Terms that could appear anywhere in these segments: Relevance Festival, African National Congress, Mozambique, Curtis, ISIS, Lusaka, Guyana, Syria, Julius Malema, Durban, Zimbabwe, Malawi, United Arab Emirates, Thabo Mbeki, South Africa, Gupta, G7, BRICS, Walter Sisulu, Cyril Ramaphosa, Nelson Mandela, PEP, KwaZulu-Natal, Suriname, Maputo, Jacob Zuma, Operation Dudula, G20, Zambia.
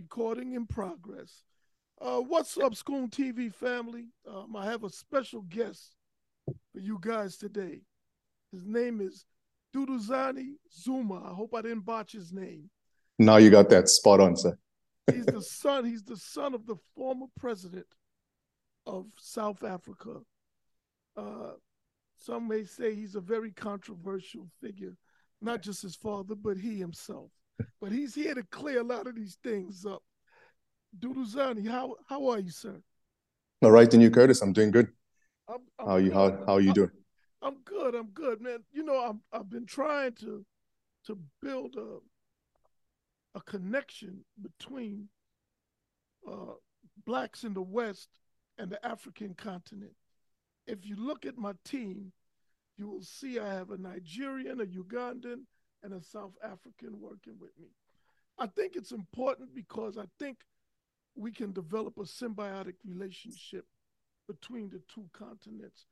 Recording in progress. What's up, Schoon TV family? I have a special guest for you guys today. His name is Duduzane Zuma. I hope I didn't botch his name. No, you got that spot on, sir. He's the son of the former president of South Africa. Some may say he's a very controversial figure, not just his father, but he himself. But he's here to clear a lot of these things up. Duduzane, how are you, sir? All right, and you, Curtis? I'm doing good. How are you doing? I'm good, man. You know, I've been trying to build a connection between blacks in the West and the African continent. If you look at my team, you will see I have a Nigerian, a Ugandan, and a South African working with me. I think it's important because I think we can develop a symbiotic relationship between the two continents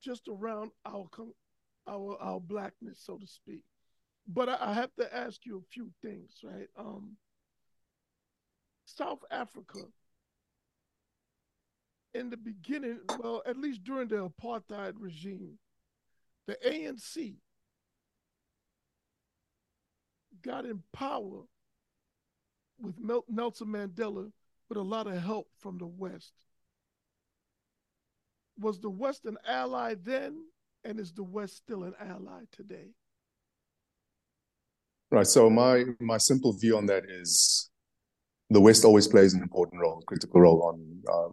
just around our blackness, so to speak. But I have to ask you a few things, right? South Africa, in the beginning, well, at least during the apartheid regime, the ANC got in power with Nelson Mandela with a lot of help from the West. Was the West an ally then, and is the West still an ally today? Right, so my simple view on that is the West always plays an important role, critical role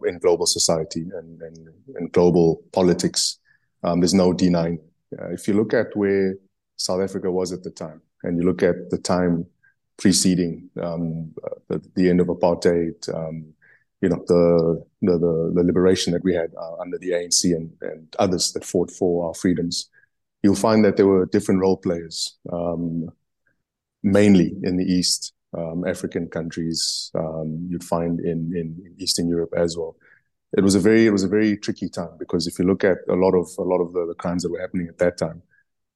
in global society and global politics. There's no denying. If you look at where South Africa was at the time, and you look at the time preceding the end of apartheid, you know, the liberation that we had under the ANC and others that fought for our freedoms, you'll find that there were different role players, mainly in the East, African countries. You'd find in Eastern Europe as well. It was a very tricky time, because if you look at a lot of the crimes that were happening at that time,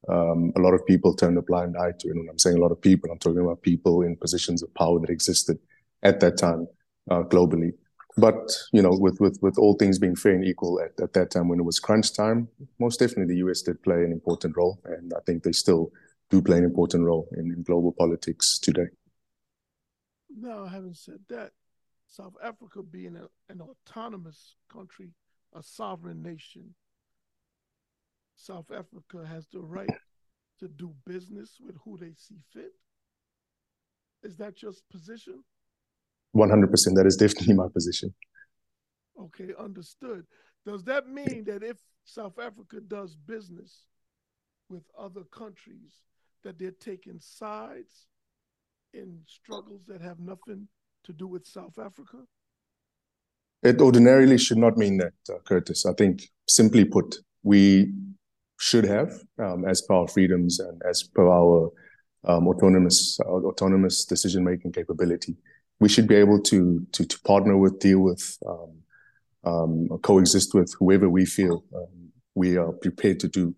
a lot of people turned a blind eye to it. And when I'm saying a lot of people, I'm talking about people in positions of power that existed at that time globally. But, you know, with all things being fair and equal at that time, when it was crunch time, most definitely the US did play an important role. And I think they still do play an important role in global politics today. Now, having said that, South Africa being an autonomous country, a sovereign nation, South Africa has the right to do business with who they see fit. Is that your position? 100%. That is definitely my position. Okay, understood. Does that mean that if South Africa does business with other countries, that they're taking sides in struggles that have nothing to do with South Africa? It ordinarily should not mean that, Curtis. I think, simply put, we should have, as per our freedoms and as per our autonomous decision-making capability, we should be able to partner with, deal with, coexist with whoever we feel we are prepared to do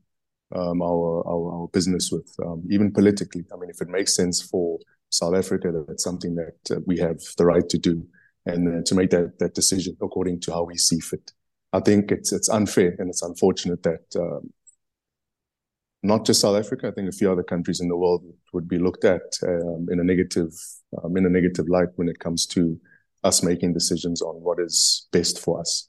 our business with, even politically. I mean, if it makes sense for South Africa, that's something that we have the right to do, and to make that decision according to how we see fit. I think it's unfair and it's unfortunate that not just South Africa, I think a few other countries in the world would be looked at in a negative light when it comes to us making decisions on what is best for us.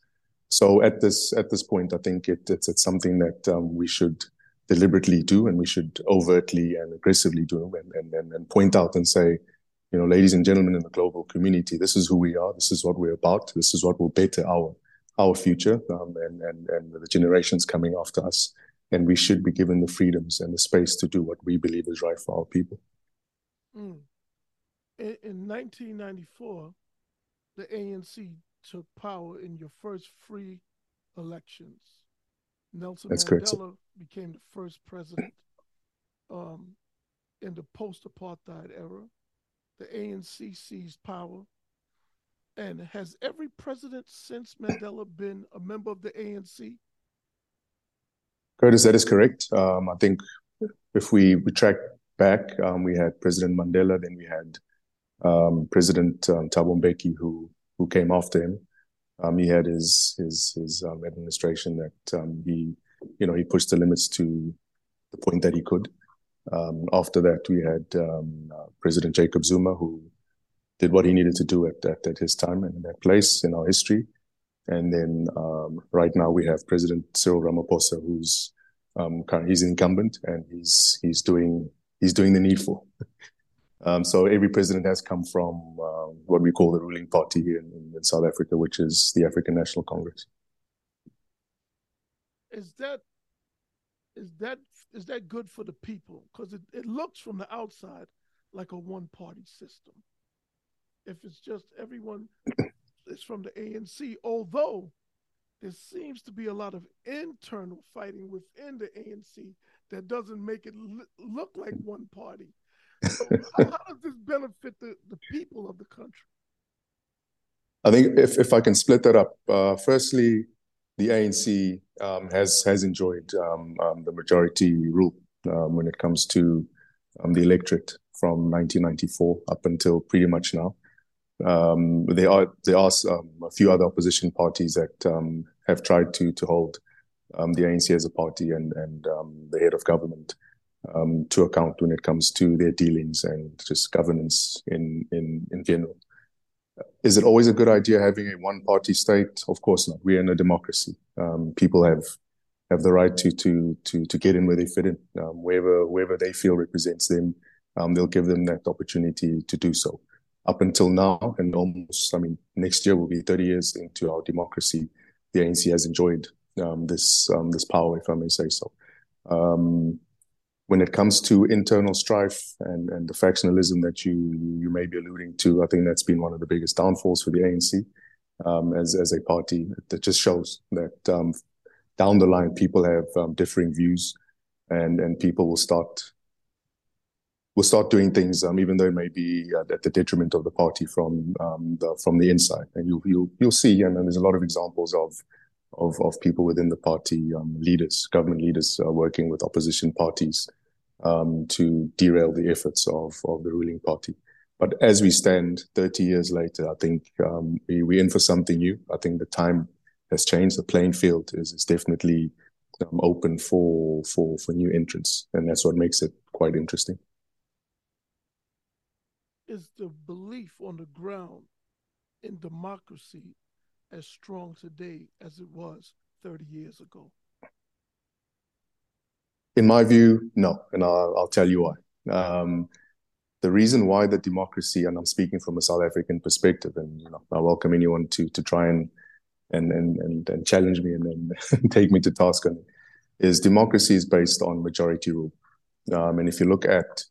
So at this point, I think it's something that we should deliberately do, and we should overtly and aggressively do, and point out and say, you know, ladies and gentlemen in the global community, this is who we are, this is what we're about, this is what will better our future and the generations coming after us. And we should be given the freedoms and the space to do what we believe is right for our people. In 1994, the ANC took power in your first free elections. Nelson Mandela became the first president in the post-apartheid era. The ANC seized power. And has every president since Mandela been a member of the ANC? Curtis, that is correct. I think if we track back, we had President Mandela, then we had President Thabo Mbeki, who came after him. He had his administration that he pushed the limits to the point that he could. After that, we had President Jacob Zuma, who did what he needed to do at his time and in that place in our history. And then right now we have President Cyril Ramaphosa, who's he's incumbent and he's doing the needful. So every president has come from what we call the ruling party here in South Africa, which is the African National Congress. Is that good for the people? Because it looks from the outside like a one-party system. If it's just everyone is from the ANC, although there seems to be a lot of internal fighting within the ANC that doesn't make it look like one party. So how does this benefit the people of the country? I think if I can split that up, firstly, the ANC has enjoyed the majority rule when it comes to the electorate from 1994 up until pretty much now. There are a few other opposition parties that have tried to hold the ANC as a party and the head of government to account when it comes to their dealings and just governance in general. Is it always a good idea having a one-party state? Of course not. We are in a democracy. People have the right to get in where they fit in. Wherever they feel represents them, they'll give them that opportunity to do so. Up until now, and next year will be 30 years into our democracy, the ANC has enjoyed this power, if I may say so. When it comes to internal strife and the factionalism that you may be alluding to, I think that's been one of the biggest downfalls for the ANC as a party. That just shows that down the line, people have differing views, and people will start doing things, even though it may be at the detriment of the party from the inside. And you'll see, and there's a lot of examples of people within the party, government leaders working with opposition parties to derail the efforts of the ruling party. But as we stand 30 years later, I think we're in for something new. I think the time has changed. The playing field is definitely open for new entrants, and that's what makes it quite interesting. Is the belief on the ground in democracy as strong today as it was 30 years ago? In my view, no, and I'll tell you why. The reason why the democracy, and I'm speaking from a South African perspective, and I welcome anyone to try and challenge me and take me to task on it, is democracy is based on majority rule. And if you look at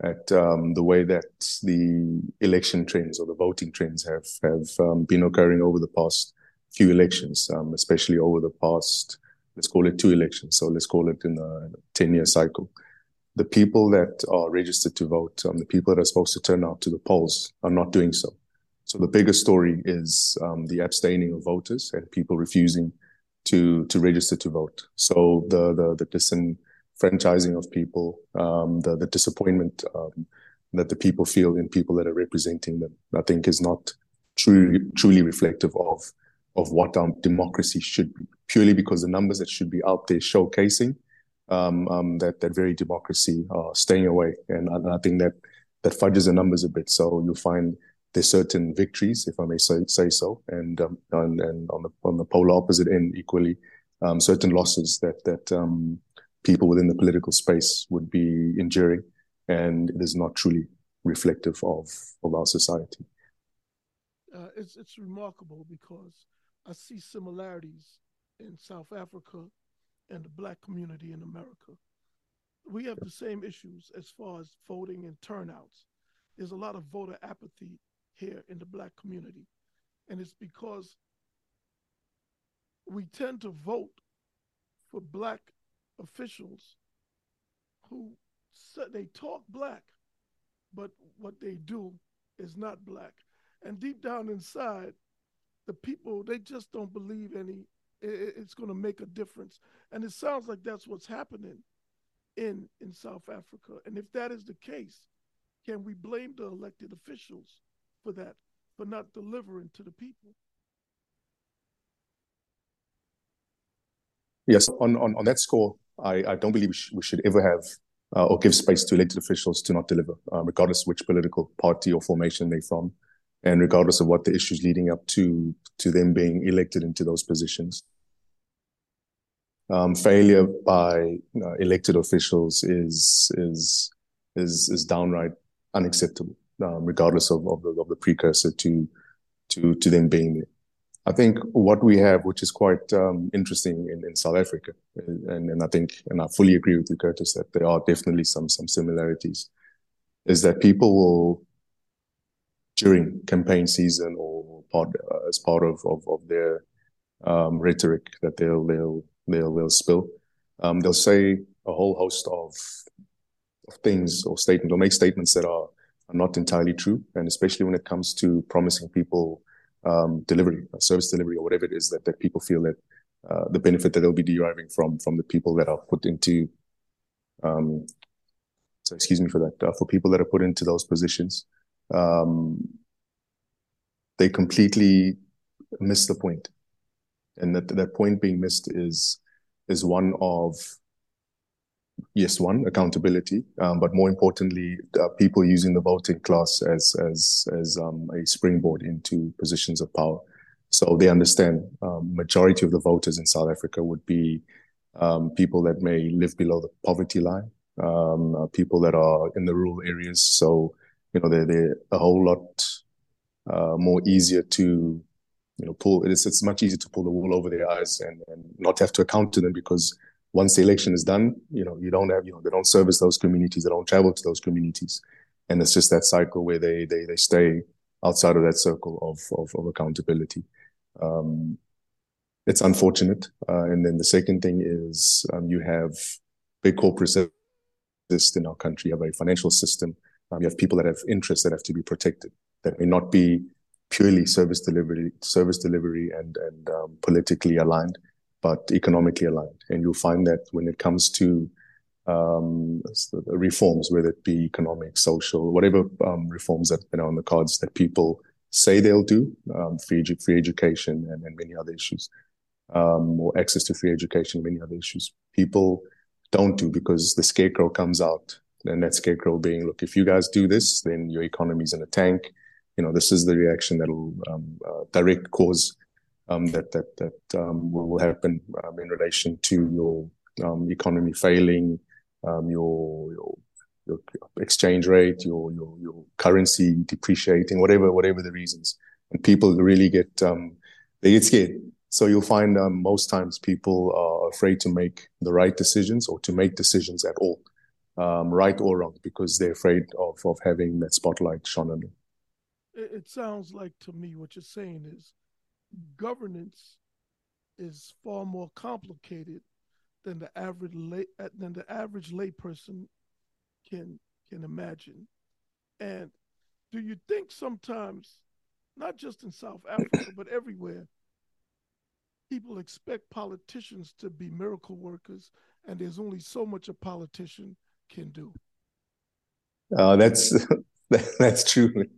the way that the election trends or the voting trends have been occurring over the past few elections, especially over the past, let's call it two elections. So let's call it in a 10-year cycle. The people that are registered to vote, the people that are supposed to turn out to the polls are not doing so. So the bigger story is the abstaining of voters and people refusing to register to vote. So the disenfranchising of people, the disappointment that the people feel in people that are representing them, I think is not truly reflective of what our democracy should be, purely because the numbers that should be out there showcasing that very democracy are staying away. And I think that fudges the numbers a bit. So you'll find there's certain victories, if I may say so, and on the polar opposite end equally, certain losses that people within the political space would be enduring, and it is not truly reflective of our society. It's remarkable because I see similarities in South Africa and the Black community in America. We have the same issues as far as voting and turnouts. There's a lot of voter apathy here in the Black community, and it's because we tend to vote for Black officials who said they talk Black, but what they do is not Black. And deep down inside, the people, they just don't believe it's going to make a difference. And it sounds like that's what's happening in South Africa. And if that is the case, Can we blame the elected officials for that, for not delivering to the people? Yes, on that score, I don't believe we should ever have or give space to elected officials to not deliver, regardless of which political party or formation they're from, and regardless of what the issues leading up to them being elected into those positions. Failure by elected officials is downright unacceptable, regardless of the precursor to them being there. I think what we have, which is quite interesting in South Africa, and I think, and I fully agree with you, Curtis, that there are definitely some similarities, is that people will, during campaign season or as part of their rhetoric that they'll spill, they'll say a whole host of things or statements, or make statements that are not entirely true, and especially when it comes to promising people delivery, service delivery, or whatever it is that people feel that the benefit that they'll be deriving from the people that are put into, so excuse me for that, for people that are put into those positions, they completely miss the point. And that point being missed is one of, yes, one, accountability, but more importantly, people using the voting class as a springboard into positions of power. So they understand majority of the voters in South Africa would be people that may live below the poverty line, people that are in the rural areas. So, you know, they're a whole lot more easier to, you know, pull. It's much easier to pull the wool over their eyes and not have to account to them, because once the election is done, you know, you don't have, you know, they don't service those communities, they don't travel to those communities. And it's just that cycle where they stay outside of that circle of accountability. It's unfortunate. And then the second thing is you have big corporate systems in our country, you have a financial system, you have people that have interests that have to be protected, that may not be purely service delivery and politically aligned, but economically aligned. And you'll find that when it comes to reforms, whether it be economic, social, whatever reforms that are on the cards that people say they'll do, free education and many other issues, or access to free education, many other issues, people don't do because the scarecrow comes out, and that scarecrow being, look, if you guys do this, then your economy's in a tank. You know, this is the reaction that'll direct cause that will happen in relation to your economy failing, your exchange rate, your currency depreciating, whatever the reasons. And people really get they get scared. So you'll find most times people are afraid to make the right decisions, or to make decisions at all, right or wrong, because they're afraid of having that spotlight shone on them. It sounds like to me what you're saying is, governance is far more complicated than the average layperson can imagine. And do you think sometimes, not just in South Africa but everywhere, people expect politicians to be miracle workers, and there's only so much a politician can do? That's true.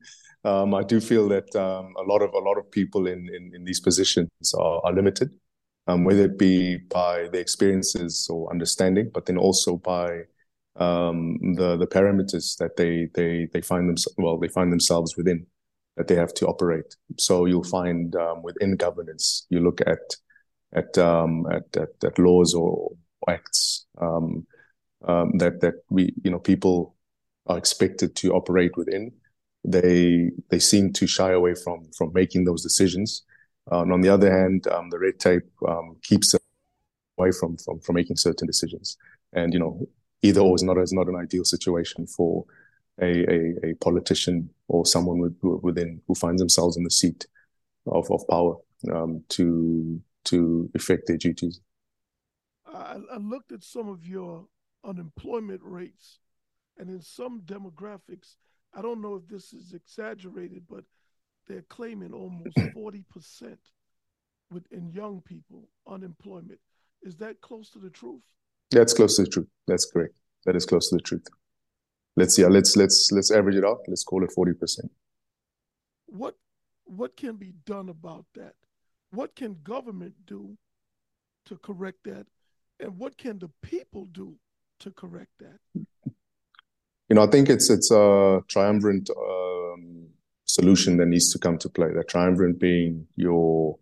I do feel that a lot of people in these positions are limited, whether it be by their experiences or understanding, but then also by the parameters that they find themselves within, that they have to operate. So you'll find within governance, you look at laws or acts that we, you know, people are expected to operate within. They seem to shy away from making those decisions. And on the other hand, the red tape keeps away from making certain decisions. And, you know, either or is not an ideal situation for a politician or someone who finds themselves in the seat of power to effect their duties. I looked at some of your unemployment rates, and in some demographics, I don't know if this is exaggerated, but they're claiming almost 40% within young people unemployment. Is that close to the truth? That's close to the truth. That's correct. That is close to the truth. let's see, let's average it out. Let's call it 40%. What can be done about that? What can government do to correct that? And what can the people do to correct that? You know, I think it's a triumvirate solution that needs to come to play. That triumvirate being your,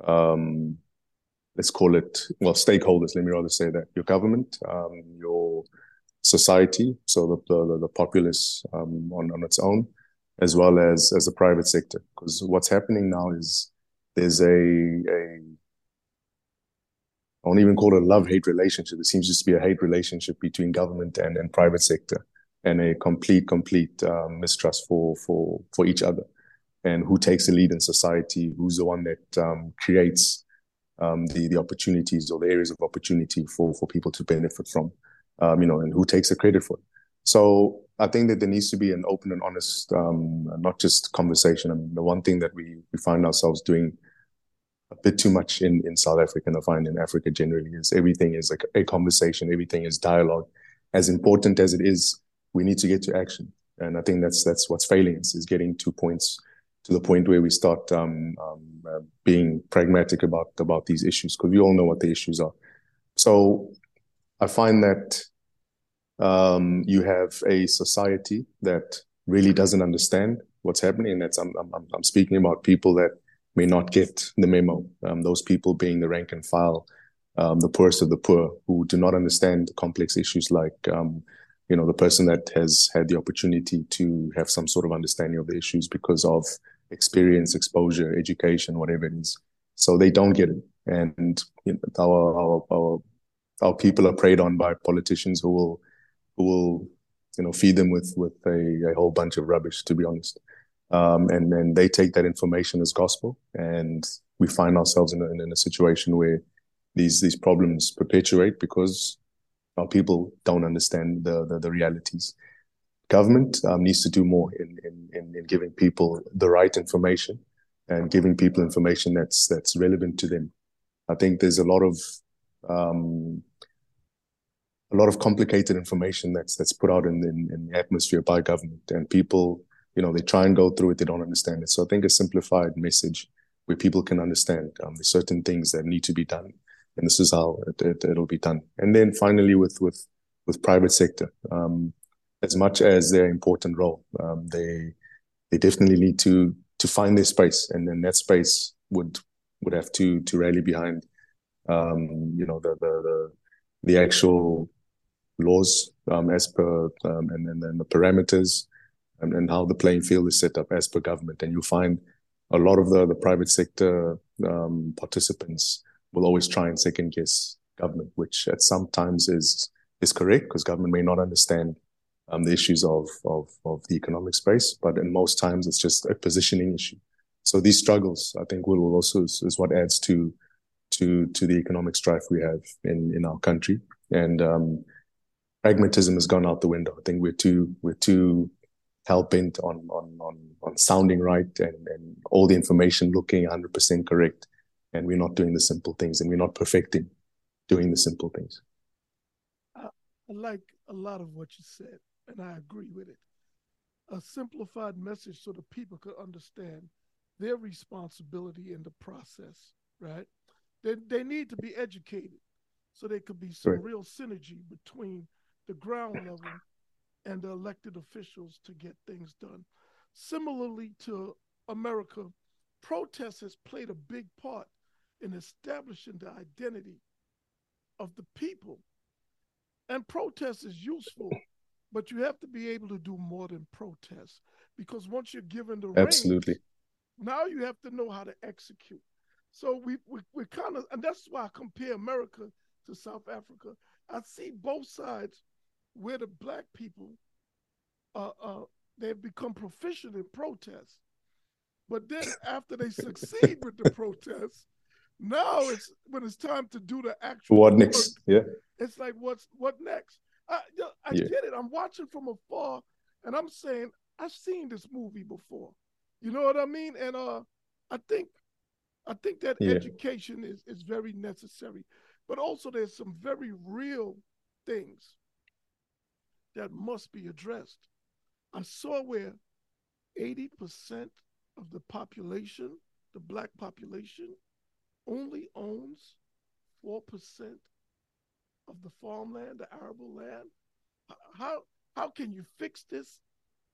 let's call it, well, stakeholders, let me rather say that. Your government, your society, so the populace on its own, as well as the private sector. Because what's happening now is there's I won't even call it a love-hate relationship. It seems just to be a hate relationship between government and private sector, and a complete mistrust for each other, and who takes the lead in society, who's the one that creates the opportunities or the areas of opportunity for people to benefit from, you know, and who takes the credit for it. So I think that there needs to be an open and honest, not just conversation. I mean, the one thing that we find ourselves doing a bit too much in South Africa, and I find in Africa generally, is everything is like a conversation, everything is dialogue. As important as it is, we need to get to action. And I think that's what's failing us, is getting to the point where we start being pragmatic about these issues, because we all know what the issues are. So I find that you have a society that really doesn't understand what's happening. And that's, I'm speaking about people that may not get the memo, those people being the rank and file, the poorest of the poor, who do not understand complex issues like, you know, the person that has had the opportunity to have some sort of understanding of the issues because of experience, exposure, education, whatever it is. So they don't get it. And you know, our people are preyed on by politicians who will you know, feed them with a whole bunch of rubbish, to be honest. And then they take that information as gospel, and we find ourselves in a situation where these problems perpetuate because our people don't understand the realities. Government needs to do more in giving people the right information and giving people information that's relevant to them. I think there's a lot of complicated information that's put out in the atmosphere by government, and people, you know, they try and go through it, they don't understand it. So I think a simplified message where people can understand the certain things that need to be done, and this is how it'll be done. And then finally, with private sector, as much as their important role, they definitely need to find their space, and then that space would have to rally behind, you know, the actual laws as per and then the parameters. And how the playing field is set up as per government. And you'll find a lot of the private sector participants will always try and second guess government, which at sometimes is correct, because government may not understand the issues of the economic space, but in most times it's just a positioning issue. So these struggles, I think, will also is what adds to the economic strife we have in our country. And pragmatism has gone out the window. I think we're too hell bent on sounding right and all the information looking 100% correct, and we're not doing the simple things, and we're not perfecting doing the simple things. I like a lot of what you said, and I agree with it. A simplified message so the people could understand their responsibility in the process, right? They need to be educated so there could be some real synergy between the ground level and the elected officials to get things done. Similarly to America, protest has played a big part in establishing the identity of the people. And protest is useful, but you have to be able to do more than protest, because once you're given the reins, now you have to know how to execute. So we're kind of, and that's why I compare America to South Africa. I see both sides where the black people, they've become proficient in protest. But then after they succeed with the protest, now it's when it's time to do the actual what work, next? Yeah. It's like, what next? I get it. I'm watching from afar, and I'm saying, I've seen this movie before. You know what I mean? And I think that education is very necessary. But also there's some very real things that must be addressed. I saw where 80% of the population, the black population, only owns 4% of the farmland, the arable land. How can you fix this?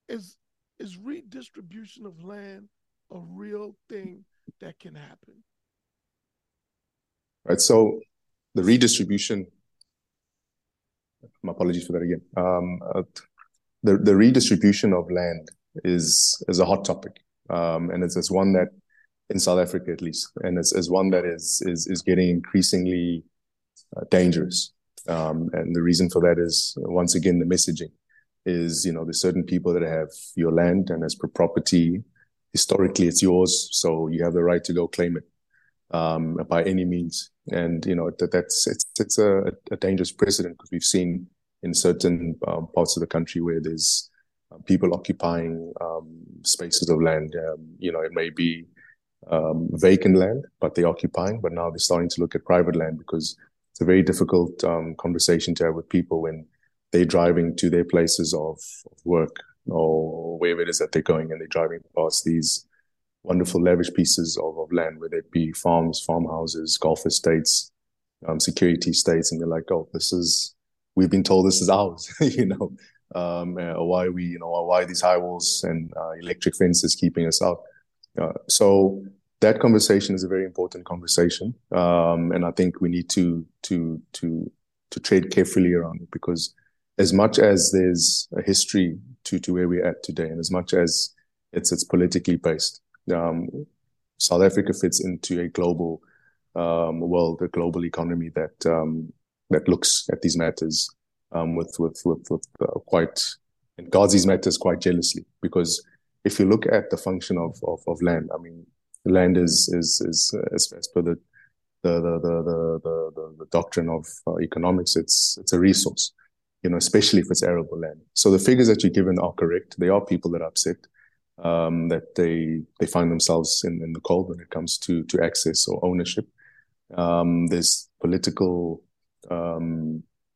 Is redistribution of land a real thing that can happen? Right, so the redistribution, my apologies for that again. The redistribution of land is a hot topic, and it's one that, in South Africa at least, and it's one that is getting increasingly dangerous. And the reason for that is, once again, the messaging is, there's certain people that have your land, and as per property, historically it's yours, so you have the right to go claim it by any means. And, that's a dangerous precedent, because we've seen in certain parts of the country where there's people occupying spaces of land. It may be vacant land, but they're occupying, but now they're starting to look at private land, because it's a very difficult conversation to have with people when they're driving to their places of work or wherever it is that they're going, and they're driving past these wonderful lavish pieces of land, whether it be farms, farmhouses, golf estates, security estates, and they're like, "Oh, we've been told this is ours," why these high walls and electric fences keeping us out? So that conversation is a very important conversation, and I think we need to tread carefully around it, because as much as there's a history to where we're at today, and as much as it's politically based, South Africa fits into a global world, a global economy that looks at these matters and guards these matters quite jealously, because if you look at the function of land, I mean, land is as per the doctrine of economics, it's a resource, especially if it's arable land. So the figures that you're given are correct. There are people that are upset that they find themselves in the cold when it comes to access or ownership. There's political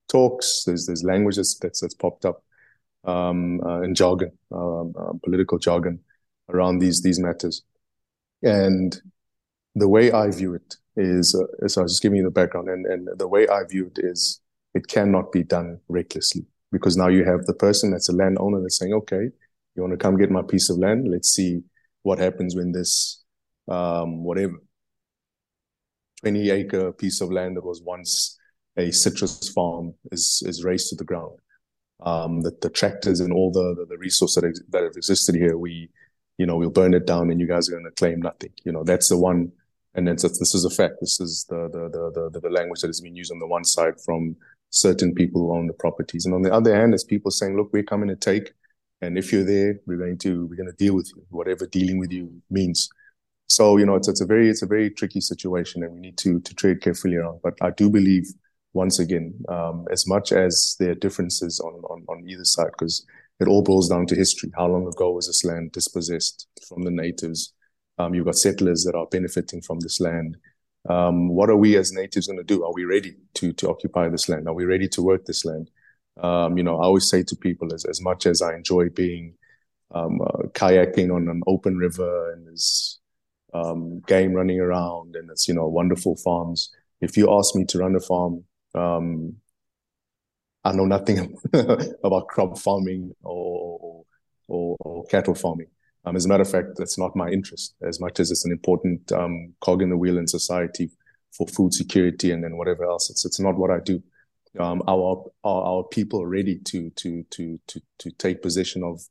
talks. There's language that's popped up and jargon, political jargon around these matters. And the way I view it is, so I was just giving you the background, and the way I view it is, it cannot be done recklessly, because now you have the person that's a landowner that's saying, okay, you want to come get my piece of land? Let's see what happens when this, 20-acre piece of land that was once a citrus farm is razed to the ground. That the tractors and all the resources that have existed here, we'll burn it down, and you guys are going to claim nothing. That's the one, and this is a fact. This is the language that has been used on the one side from certain people who own the properties, and on the other hand, there's people saying, "Look, we're coming to take, and if you're there, we're going to deal with you, whatever dealing with you means." So it's a very tricky situation, and we need to tread carefully around. But I do believe, once again, as much as there are differences on either side, because it all boils down to history. How long ago was this land dispossessed from the natives? You've got settlers that are benefiting from this land. What are we as natives going to do? Are we ready to occupy this land? Are we ready to work this land? I always say to people, as much as I enjoy being kayaking on an open river, and there's game running around, and it's, wonderful farms. If you ask me to run a farm, I know nothing about crop farming or cattle farming. As a matter of fact, that's not my interest, as much as it's an important cog in the wheel in society for food security and then whatever else. It's not what I do. Our people are ready to take possession of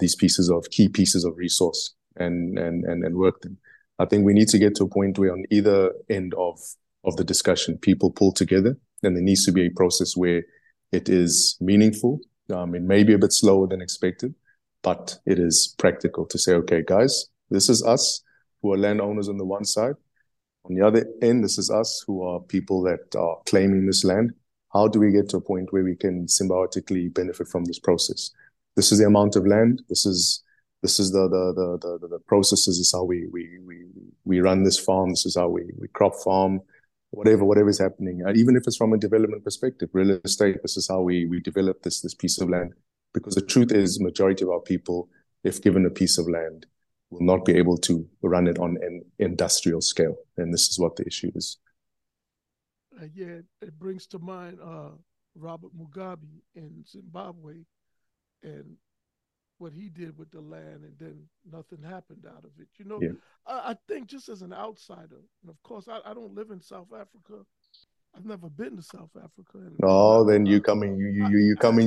these pieces of key pieces of resource and work them. I think we need to get to a point where on either end of the discussion, people pull together. Then there needs to be a process where it is meaningful. It may be a bit slower than expected, but it is practical to say, okay, guys, this is us who are landowners on the one side. On the other end, this is us who are people that are claiming this land. How do we get to a point where we can symbiotically benefit from this process? This is the amount of land. This is the processes. This is how we run this farm. This is how we crop farm. whatever is happening, even if it's from a development perspective, real estate. This is how we develop this piece of land, because the truth is, majority of our people, if given a piece of land, will not be able to run it on an industrial scale, and this is what the issue is. Yeah, it brings to mind Robert Mugabe in Zimbabwe, and what he did with the land, and then nothing happened out of it. You know, yeah. I think just as an outsider, and of course, I don't live in South Africa. I've never been to South Africa. No, then you're coming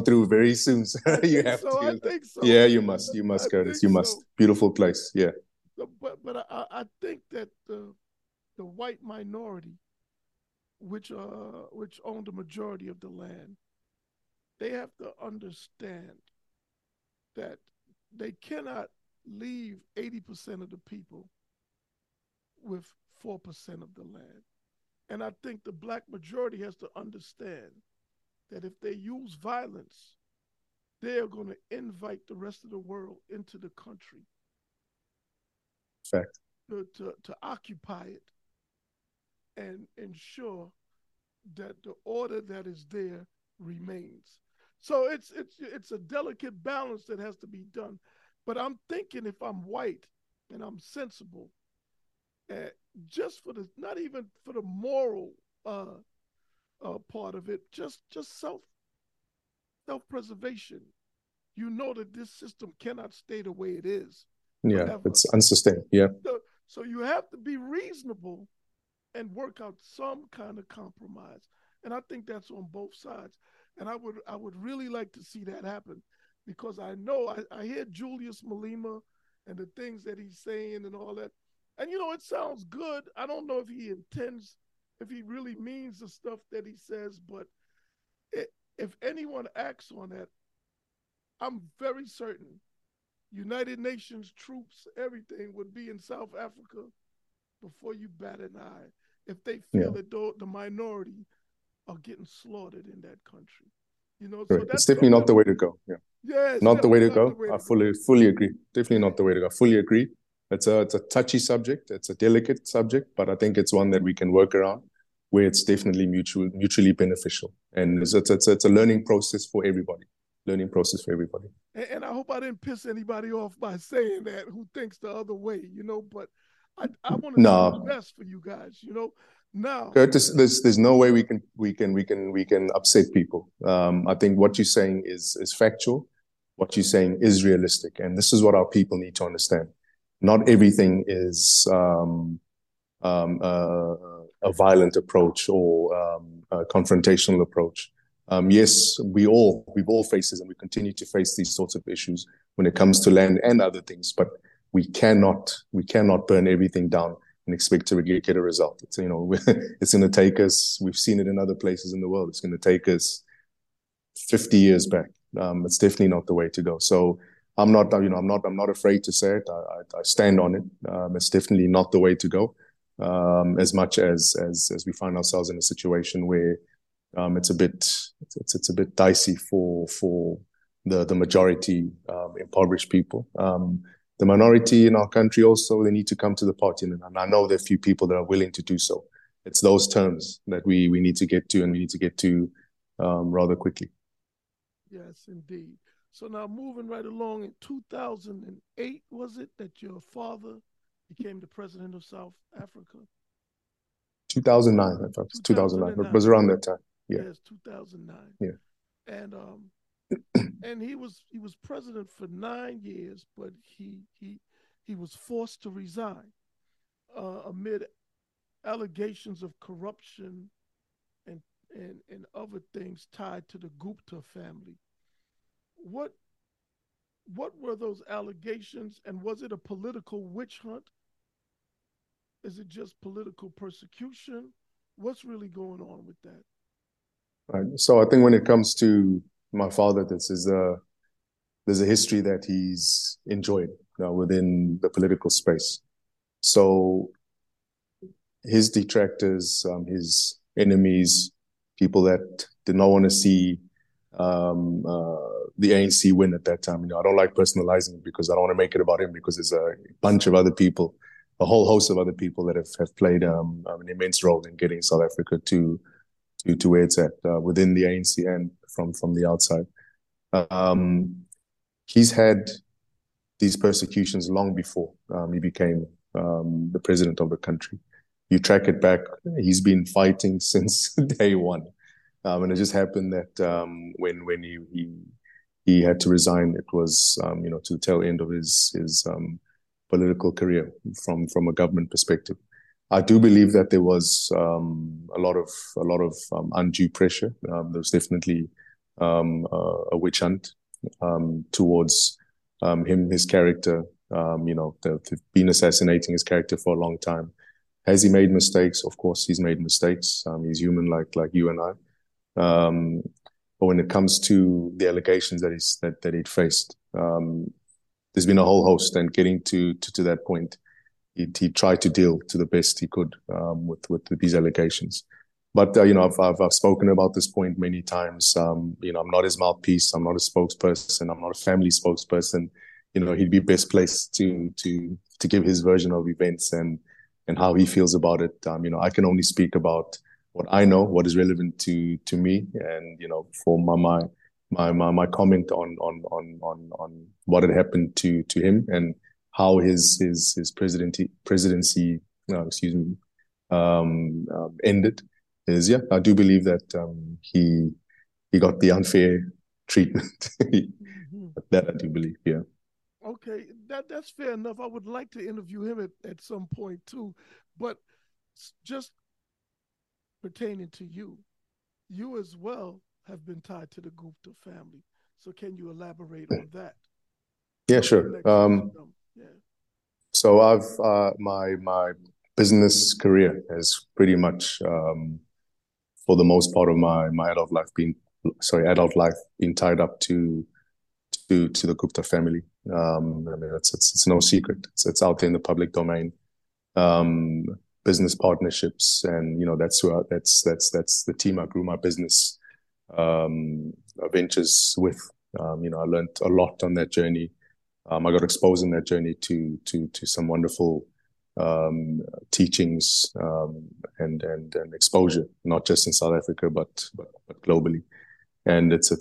through very soon. So you have so, to. I think so. Yeah, you must, Curtis. You must. So. Beautiful place. Yeah. But I think that the white minority, which owned the majority of the land, they have to understand that they cannot leave 80% of the people with 4% of the land. And I think the black majority has to understand that if they use violence, they are going to invite the rest of the world into the country. Fact. To occupy it and ensure that the order that is there remains. So it's a delicate balance that has to be done. But I'm thinking, if I'm white and I'm sensible, just for the, not even for the moral part of it, just self-preservation. You know that this system cannot stay the way it is. Yeah, forever. It's unsustainable. Yeah. So you have to be reasonable and work out some kind of compromise. And I think that's on both sides. And I would really like to see that happen, because I know I hear Julius Malema and the things that he's saying and all that. And, you know, it sounds good. I don't know if he intends, if he really means the stuff that he says, but if anyone acts on that, I'm very certain United Nations troops, everything would be in South Africa before you bat an eye, if they feel that the minority are getting slaughtered in that country. You know, so that's definitely not the way to go. Yeah. Yes, not the way to go. I fully agree. Definitely not the way to go. I fully agree. It's a touchy subject. It's a delicate subject, but I think it's one that we can work around, where it's definitely mutually beneficial, and it's a learning process for everybody. And I hope I didn't piss anybody off by saying that who thinks the other way, you know. But I want to do the best for you guys, you know. Now, Curtis, there's no way we can upset people. I think what you're saying is factual. What you're saying is realistic, and this is what our people need to understand. Not everything is a violent approach or a confrontational approach. Yes, we've all faced this, and we continue to face these sorts of issues when it comes to land and other things. But we cannot burn everything down and expect to get a result. It's, you know, it's going to take us. We've seen it in other places in the world. It's going to take us 50 years back. It's definitely not the way to go. So. I'm not afraid to say it. I stand on it. It's definitely not the way to go. As much as we find ourselves in a situation where it's a bit dicey for the majority impoverished people. The minority in our country also, they need to come to the party, and I know there are few people that are willing to do so. It's those terms that we need to get to, and we need to get to rather quickly. Yes, indeed. So now, moving right along, in 2008, was it that your father became the president of South Africa? 2009, I thought. 2009. It was around that time. Yeah. Yes, 2009. Yeah. And and he was president for 9 years, but he was forced to resign amid allegations of corruption and other things tied to the Gupta family. What were those allegations, and was it a political witch hunt? Is it just political persecution? What's really going on with that? Right. So I think when it comes to my father, there's a history that he's enjoyed within the political space. So his detractors, his enemies, people that did not want to see the ANC win at that time. You know, I don't like personalizing it because I don't want to make it about him, because there's a bunch of other people a whole host of other people that have played an immense role in getting South Africa to where it's at within the ANC and from the outside. He's had these persecutions long before he became the president of the country. You track it back, he's been fighting since day one. And it just happened that when he had to resign, it was to the tail end of his political career from a government perspective. I do believe that there was a lot of undue pressure. There was definitely a witch hunt towards him, his character. They've been assassinating his character for a long time. Has he made mistakes? Of course, he's made mistakes. He's human, like you and I. But when it comes to the allegations that he'd faced, there's been a whole host. And getting to that point, he tried to deal to the best he could with these allegations. But I've spoken about this point many times. I'm not his mouthpiece. I'm not a spokesperson. I'm not a family spokesperson. He'd be best placed to give his version of events and how he feels about it. I can only speak about what I know, what is relevant to me, and for my comment on what had happened to him and how his presidency ended is, I do believe that he got the unfair treatment. Mm-hmm. That I do believe, yeah. Okay, that's fair enough. I would like to interview him at some point too, but just pertaining to you, you as well have been tied to the Gupta family. So can you elaborate on that? Yeah, sure. So I've my business career has pretty much, for the most part of my adult life being tied up to the Gupta family. I mean, it's no secret. It's out there in the public domain. Business partnerships, and that's who that's the team I grew my business ventures with. I learned a lot on that journey. I got exposed in that journey to some wonderful teachings and exposure, not just in South Africa but globally. And it's a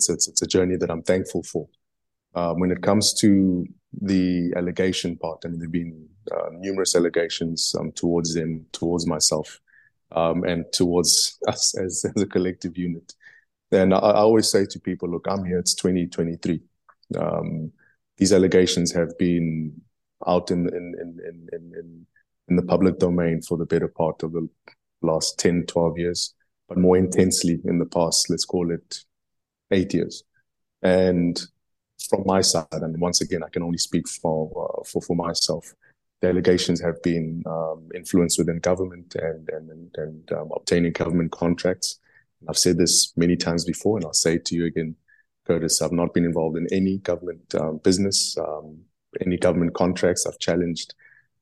journey that I'm thankful for. When it comes to the allegation part, I mean, there've been numerous allegations towards them, towards myself, and towards us as a collective unit. And I always say to people, look, I'm here, it's 2023. These allegations have been out in the public domain for the better part of the last 10, 12 years, but more intensely in the past, let's call it 8 years. And from my side, and once again, I can only speak for myself, the allegations have been influence within government and obtaining government contracts. And I've said this many times before, and I'll say it to you again, Curtis, I've not been involved in any government business, any government contracts. I've challenged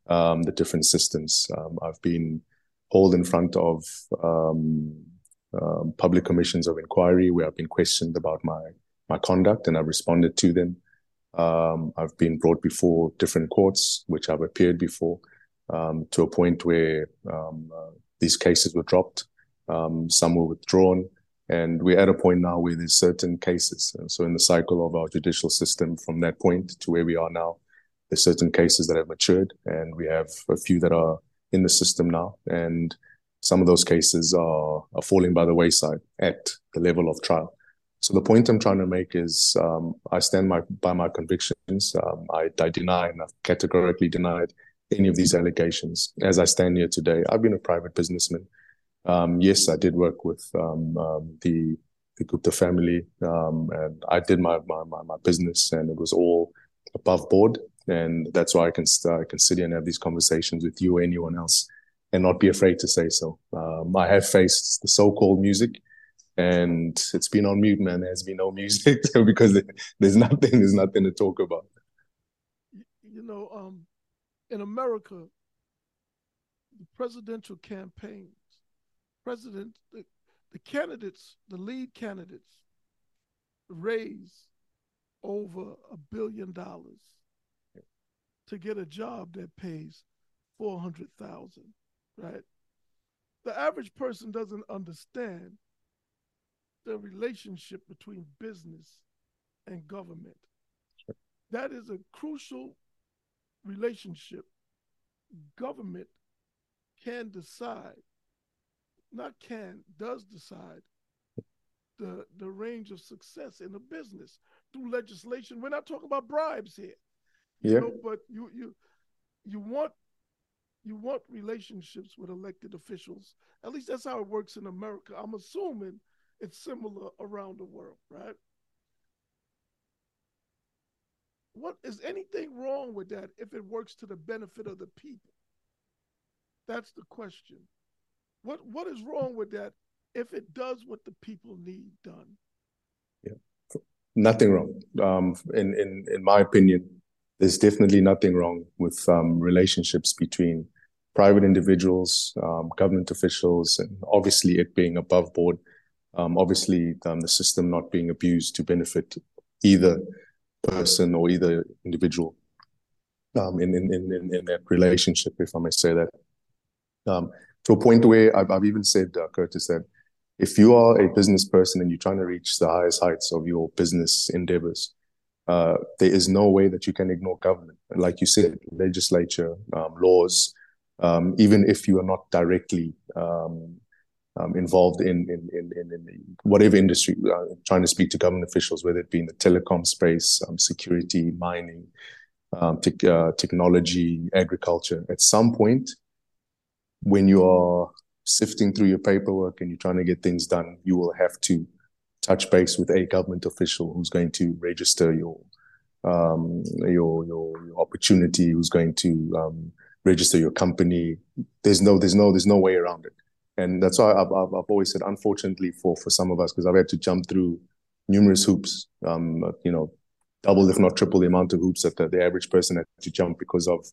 the different systems. I've been hauled in front of public commissions of inquiry where I've been questioned about my conduct, and I've responded to them. I've been brought before different courts, which I've appeared before, to a point where these cases were dropped, some were withdrawn, and we're at a point now where there's certain cases. And so in the cycle of our judicial system from that point to where we are now, there's certain cases that have matured, and we have a few that are in the system now. And some of those cases are falling by the wayside at the level of trial. So the point I'm trying to make is I stand by my convictions. I deny, and I've categorically denied any of these allegations. As I stand here today, I've been a private businessman. Yes, I did work with the Gupta family, and I did my business, and it was all above board. And that's why I can sit here and have these conversations with you or anyone else and not be afraid to say so. I have faced the so-called music. And it's been on mute, man. There's been no music because there's nothing to talk about. In America, the presidential campaigns, the candidates, the lead candidates raise over $1 billion to get a job that pays 400,000, right? The average person doesn't understand the relationship between business and government. Sure. That is a crucial relationship. Government can decide, not can, does decide the range of success in a business through legislation. We're not talking about bribes here. Yeah. You know, but you want relationships with elected officials. At least that's how it works in America. I'm assuming it's similar around the world, right? What is anything wrong with that if it works to the benefit of the people? That's the question. What is wrong with that if it does what the people need done? Yeah, nothing wrong. In my opinion, there's definitely nothing wrong with relationships between private individuals, government officials, and obviously it being above board. Obviously, the system not being abused to benefit either person or either individual in that relationship, if I may say that. To a point where I've even said, Curtis, that if you are a business person and you're trying to reach the highest heights of your business endeavors, there is no way that you can ignore government. Like you said, legislature, laws, even if you are not directly involved in whatever industry, trying to speak to government officials, whether it be in the telecom space, security, mining, technology, agriculture. At some point, when you are sifting through your paperwork and you're trying to get things done, you will have to touch base with a government official who's going to register your opportunity, who's going to register your company. There's no way around it. And that's why I've always said, unfortunately for some of us, because I've had to jump through numerous hoops, double if not triple the amount of hoops that the average person had to jump because of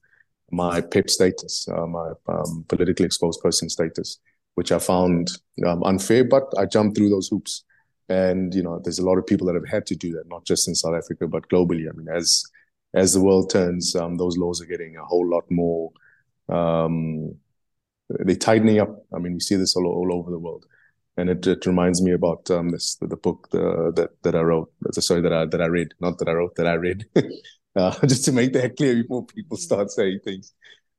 my PEP status, my politically exposed person status, which I found unfair, but I jumped through those hoops. And, you know, there's a lot of people that have had to do that, not just in South Africa, but globally. I mean, as the world turns, those laws are getting a whole lot more... they're tightening up. I mean, we see this all over the world, and it reminds me about the book that I wrote. Sorry, that I read, not that I wrote, that I read. Just to make that clear before people start saying things.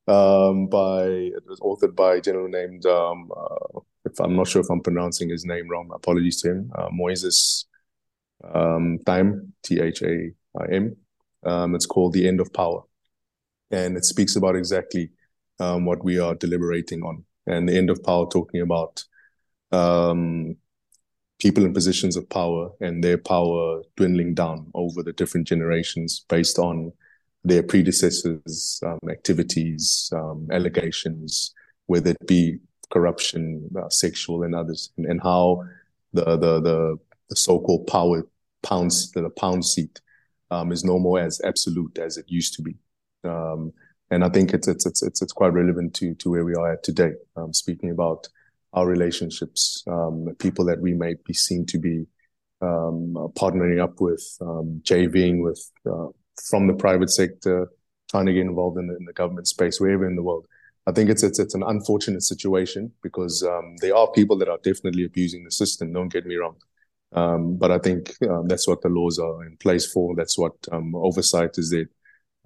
It was authored by a gentleman named. I'm not sure if I'm pronouncing his name wrong. Apologies to him. Moises Thaim, Thaim. It's called The End of Power, and it speaks about exactly what we are deliberating on, and the end of power, talking about people in positions of power and their power dwindling down over the different generations based on their predecessors' activities, allegations, whether it be corruption, sexual and others, and how the so-called power pound seat is no more as absolute as it used to be. And I think it's quite relevant to where we are at today. Speaking about our relationships, people that we may be seen to be partnering up with, JVing with, from the private sector, trying to get involved in the government space, wherever in the world. I think it's an unfortunate situation because there are people that are definitely abusing the system. Don't get me wrong, but I think that's what the laws are in place for. That's what oversight is there.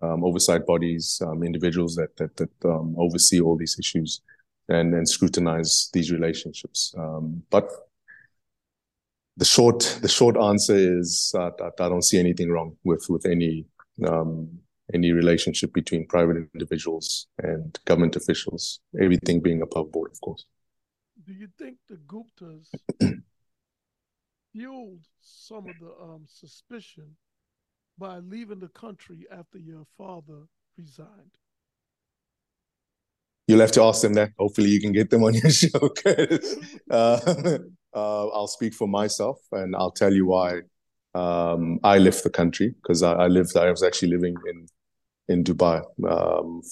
Oversight bodies, individuals that oversee all these issues and scrutinize these relationships. But the short answer is I don't see anything wrong with any relationship between private individuals and government officials. Everything being above board, of course. Do you think the Guptas fueled some of the suspicion by leaving the country after your father resigned? You'll have to ask them that. Hopefully you can get them on your show. I'll speak for myself, and I'll tell you why I left the country, because I was actually living in Dubai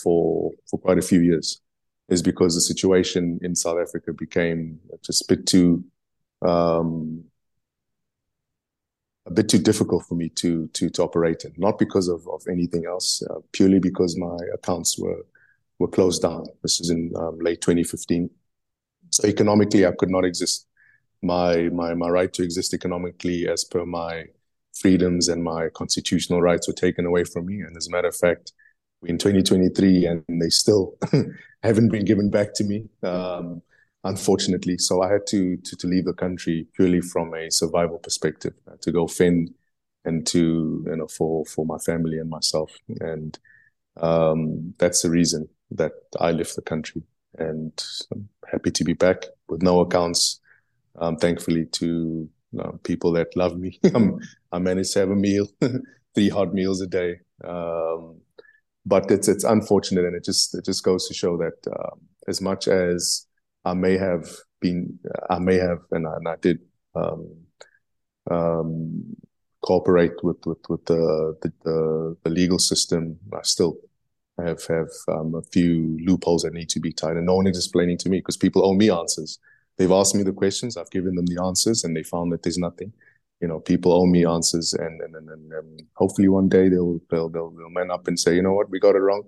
for quite a few years, is because the situation in South Africa became just a bit too difficult for me to operate in, not because of anything else, purely because my accounts were were closed down. This is in late 2015. So economically, I could not exist. My right to exist economically as per my freedoms and my constitutional rights were taken away from me. And as a matter of fact, we're in 2023 and they still haven't been given back to me, unfortunately. So I had to leave the country purely from a survival perspective, to go fend and to, you know, for my family and myself. And that's the reason that I left the country, and I'm happy to be back with no accounts. Thankfully to people that love me. I managed to have a meal, 3 hot meals a day. But it's unfortunate, and it just goes to show that as much as I may have been, I did cooperate with the legal system, I still have a few loopholes that need to be tied, and no one is explaining to me, because people owe me answers. They've asked me the questions, I've given them the answers, and they found that there's nothing. You know, people owe me answers, and hopefully one day they'll man up and say, you know what, we got it wrong,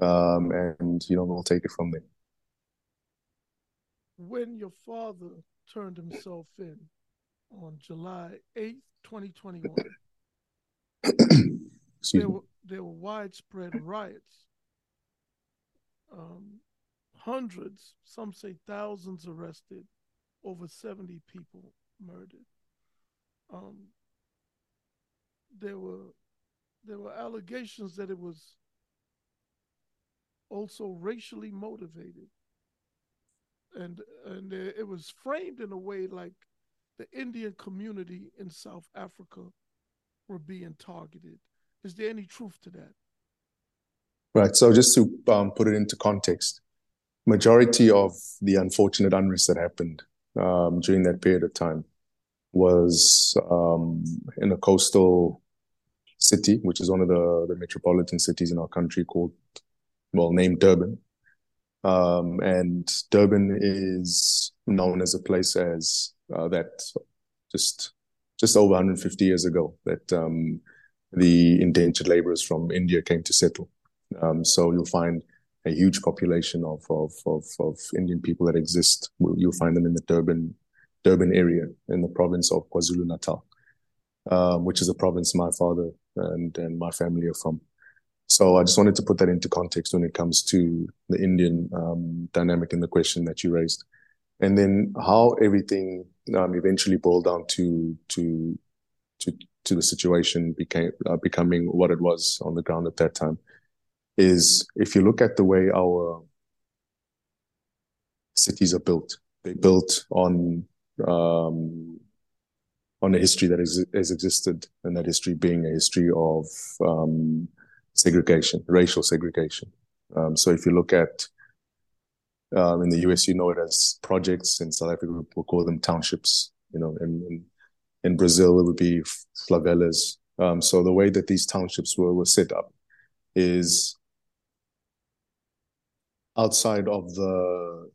and you know, we'll take it from there. When your father turned himself in on July 8th, 2021, there were widespread riots. Hundreds, some say thousands arrested, over 70 people murdered. There were allegations that it was also racially motivated. And it was framed in a way like the Indian community in South Africa were being targeted. Is there any truth to that? Right, so just to put it into context, majority of the unfortunate unrest that happened during that period of time was in a coastal city, which is one of the metropolitan cities in our country named Durban. And Durban is known as a place as that just over 150 years ago that the indentured laborers from India came to settle. So you'll find a huge population of Indian people that exist. You'll find them in the Durban area in the province of KwaZulu-Natal, which is a province my father and my family are from. So I just wanted to put that into context when it comes to the Indian dynamic in the question that you raised. And then how everything eventually boiled down to the situation becoming what it was on the ground at that time. Is if you look at the way our cities are built, they're built on a history that has existed, and that history being a history of segregation, racial segregation. So if you look at, in the US, you know it as projects. In South Africa, we'll call them townships. You know, in Brazil, it would be favelas. So the way that these townships were set up is outside of the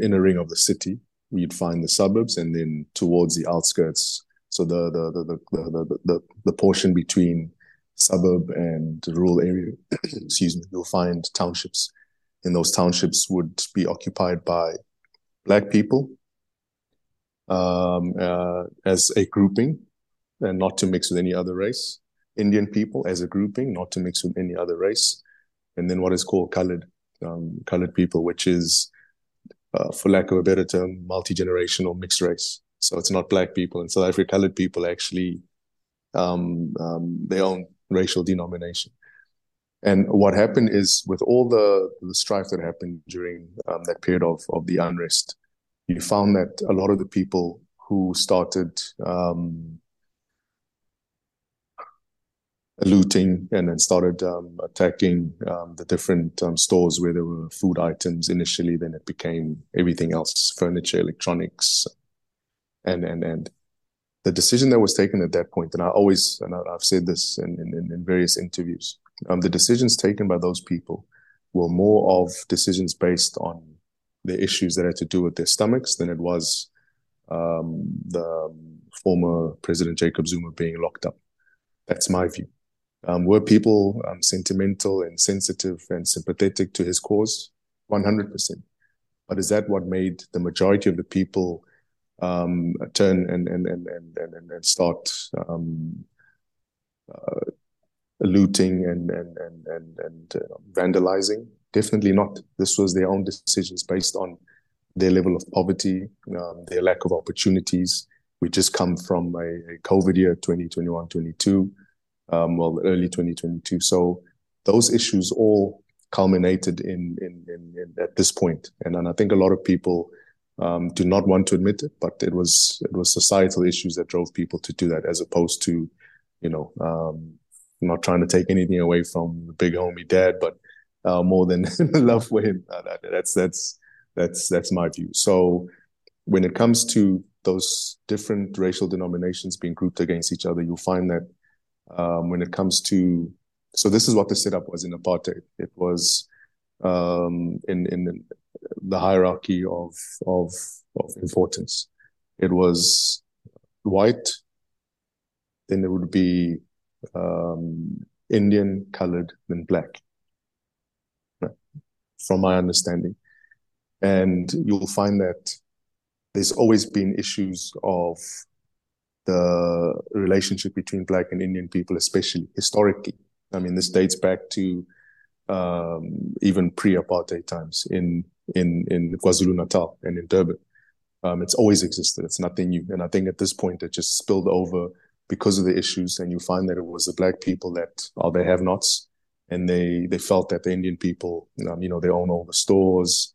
inner ring of the city, you'd find the suburbs, and then towards the outskirts. So the portion between suburb and rural area, excuse me, you'll find townships. And those townships would be occupied by Black people as a grouping, and not to mix with any other race. Indian people as a grouping, not to mix with any other race. And then what is called colored people, which is, for lack of a better term, multi-generational mixed race. So it's not Black people. In South Africa, colored people actually their own racial denomination. And what happened is, with all the strife that happened during that period of the unrest, you found that a lot of the people who started looting and then started attacking the different stores where there were food items initially, then it became everything else, furniture, electronics, and the decision that was taken at that point, and I've said this in various interviews, the decisions taken by those people were more of decisions based on the issues that had to do with their stomachs than it was the former President Jacob Zuma being locked up. That's my view. Were people sentimental and sensitive and sympathetic to his cause? 100%. But is that what made the majority of the people turn and start looting and vandalizing? Definitely not. This was their own decisions based on their level of poverty, their lack of opportunities. We just come from a COVID year, 2021, 22, well, early 2022. So those issues all culminated in at this point. And I think a lot of people do not want to admit it, but it was societal issues that drove people to do that, as opposed to, not trying to take anything away from the big homie dad, but more than love for him. That's my view. So when it comes to those different racial denominations being grouped against each other, you'll find that when it comes to, so this is what the setup was in apartheid. It was in the hierarchy of importance. It was white, then it would be Indian, colored, then black, from my understanding. And you'll find that there's always been issues of the relationship between black and Indian people, especially historically. I mean, this dates back to even pre-apartheid times in KwaZulu-Natal and in Durban. It's always existed. It's nothing new. And I think at this point, it just spilled over because of the issues. And you find that it was the black people that are the have-nots. And they felt that the Indian people, they own all the stores.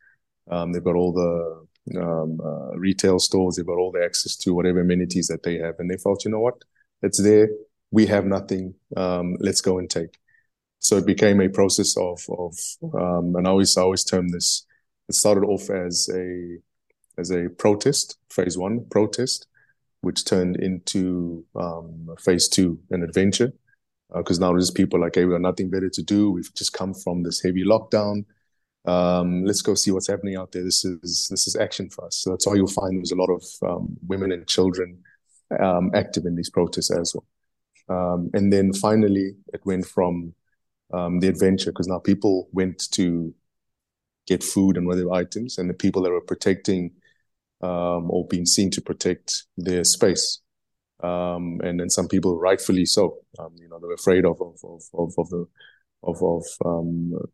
They've got all the retail stores. They've got all the access to whatever amenities that they have. And they felt, you know what? It's there. We have nothing. Let's go and take. So it became a process of and I always term this, it started off as a protest, phase one, protest, which turned into phase two, an adventure. Because now there's people like, hey, we've got nothing better to do. We've just come from this heavy lockdown. Let's go see what's happening out there. This is action for us. So that's why you'll find there's a lot of women and children active in these protests as well. And then finally, it went from the adventure, because now people went to get food and other items, and the people that were protecting or being seen to protect their space. And then some people, rightfully so, they were afraid of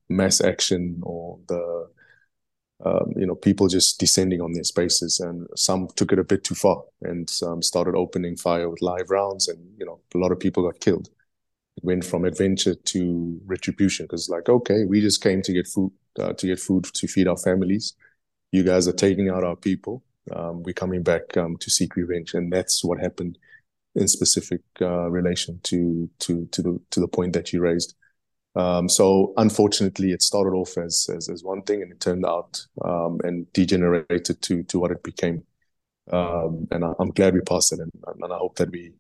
mass action or the people just descending on their spaces, and some took it a bit too far and started opening fire with live rounds, and a lot of people got killed. It went from adventure to retribution, because we just came to get food to feed our families. You guys are taking out our people. We're coming back to seek revenge, and that's what happened in specific relation to the point that you raised. So unfortunately, it started off as one thing, and it turned out and degenerated to what it became. And I'm glad we passed it, and I hope that we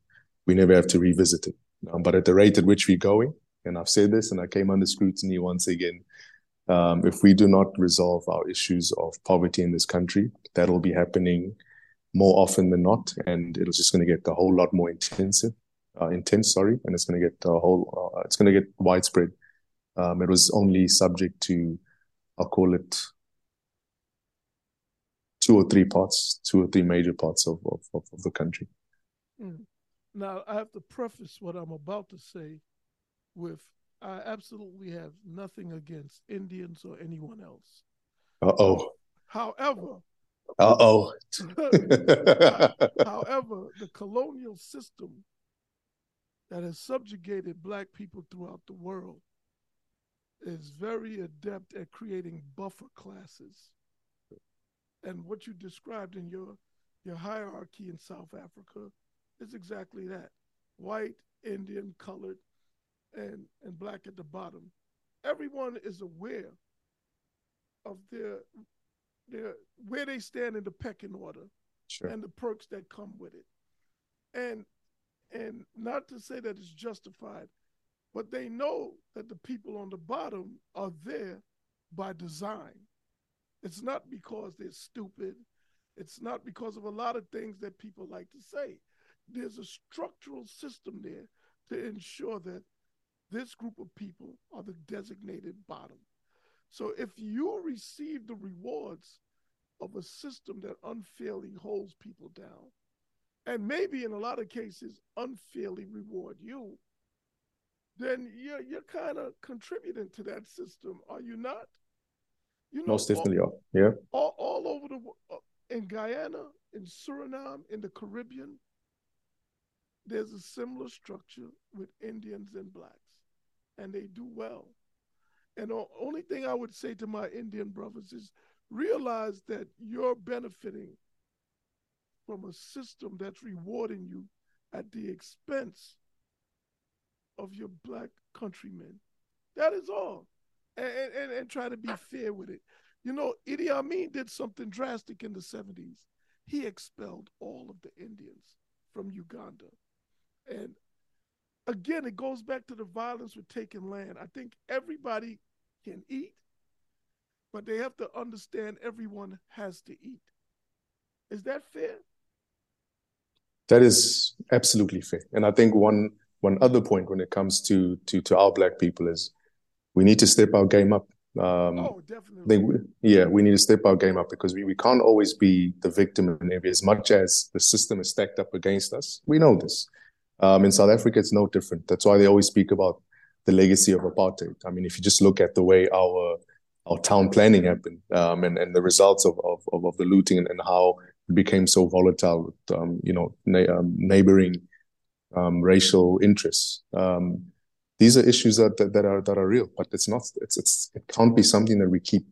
never have to revisit it. But at the rate at which we're going, and I've said this, and I came under scrutiny once again, if we do not resolve our issues of poverty in this country, that'll be happening more often than not, and it's just going to get a whole lot more intense, and it's going to get widespread. It was only subject to, I'll call it, two or three major parts of the country. Mm. Now, I have to preface what I'm about to say with, I absolutely have nothing against Indians or anyone else. However, the colonial system that has subjugated black people throughout the world is very adept at creating buffer classes. And what you described in your hierarchy in South Africa is exactly that. White, Indian, colored, and black at the bottom. Everyone is aware of their where they stand in the pecking order, sure, and the perks that come with it. And not to say that it's justified, but they know that the people on the bottom are there by design. It's not because they're stupid. It's not because of a lot of things that people like to say. There's a structural system there to ensure that This group of people are the designated bottom. So if you receive the rewards of a system that unfairly holds people down, and maybe in a lot of cases unfairly reward you, then you're kind of contributing to that system, are you not? You know, most definitely are, yeah. All over the world, in Guyana, in Suriname, in the Caribbean, there's a similar structure with Indians and blacks, and they do well. And the only thing I would say to my Indian brothers is realize that you're benefiting from a system that's rewarding you at the expense of your black countrymen. That is all. And try to be fair with it. You know, Idi Amin did something drastic in the 70s. He expelled all of the Indians from Uganda. And again, it goes back to the violence with taking land. I think everybody can eat, but they have to understand everyone has to eat. Is that fair? That is absolutely fair. And I think one other point when it comes to our black people is we need to step our game up. Oh, definitely. We need to step our game up because we can't always be the victim in every, as much as the system is stacked up against us. We know this. In South Africa, it's no different. That's why they always speak about the legacy of apartheid. I mean, if you just look at the way our town planning happened and the results of the looting and how it became so volatile with, neighboring racial interests. These are issues that are real, but it's not. It can't be something that we keep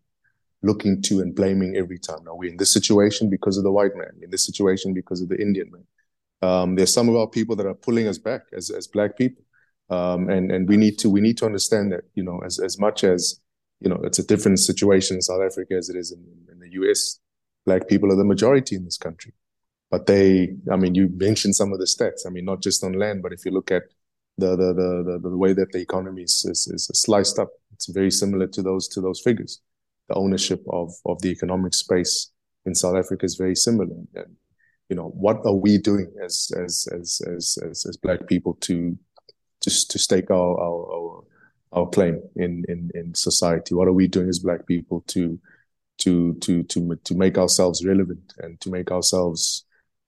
looking to and blaming every time. Now we're in this situation because of the white man. In this situation because of the Indian man. There's some of our people that are pulling us back as black people, and we need to understand that. You know, as much as you know, it's a different situation in South Africa as it is in the US. Black people are the majority in this country, but you mentioned some of the stats. I mean, not just on land, but if you look at the way that the economy is sliced up, it's very similar to those figures. The ownership of the economic space in South Africa is very similar. And you know, what are we doing as black people to stake our claim in society? What are we doing as black people to make ourselves relevant and to make ourselves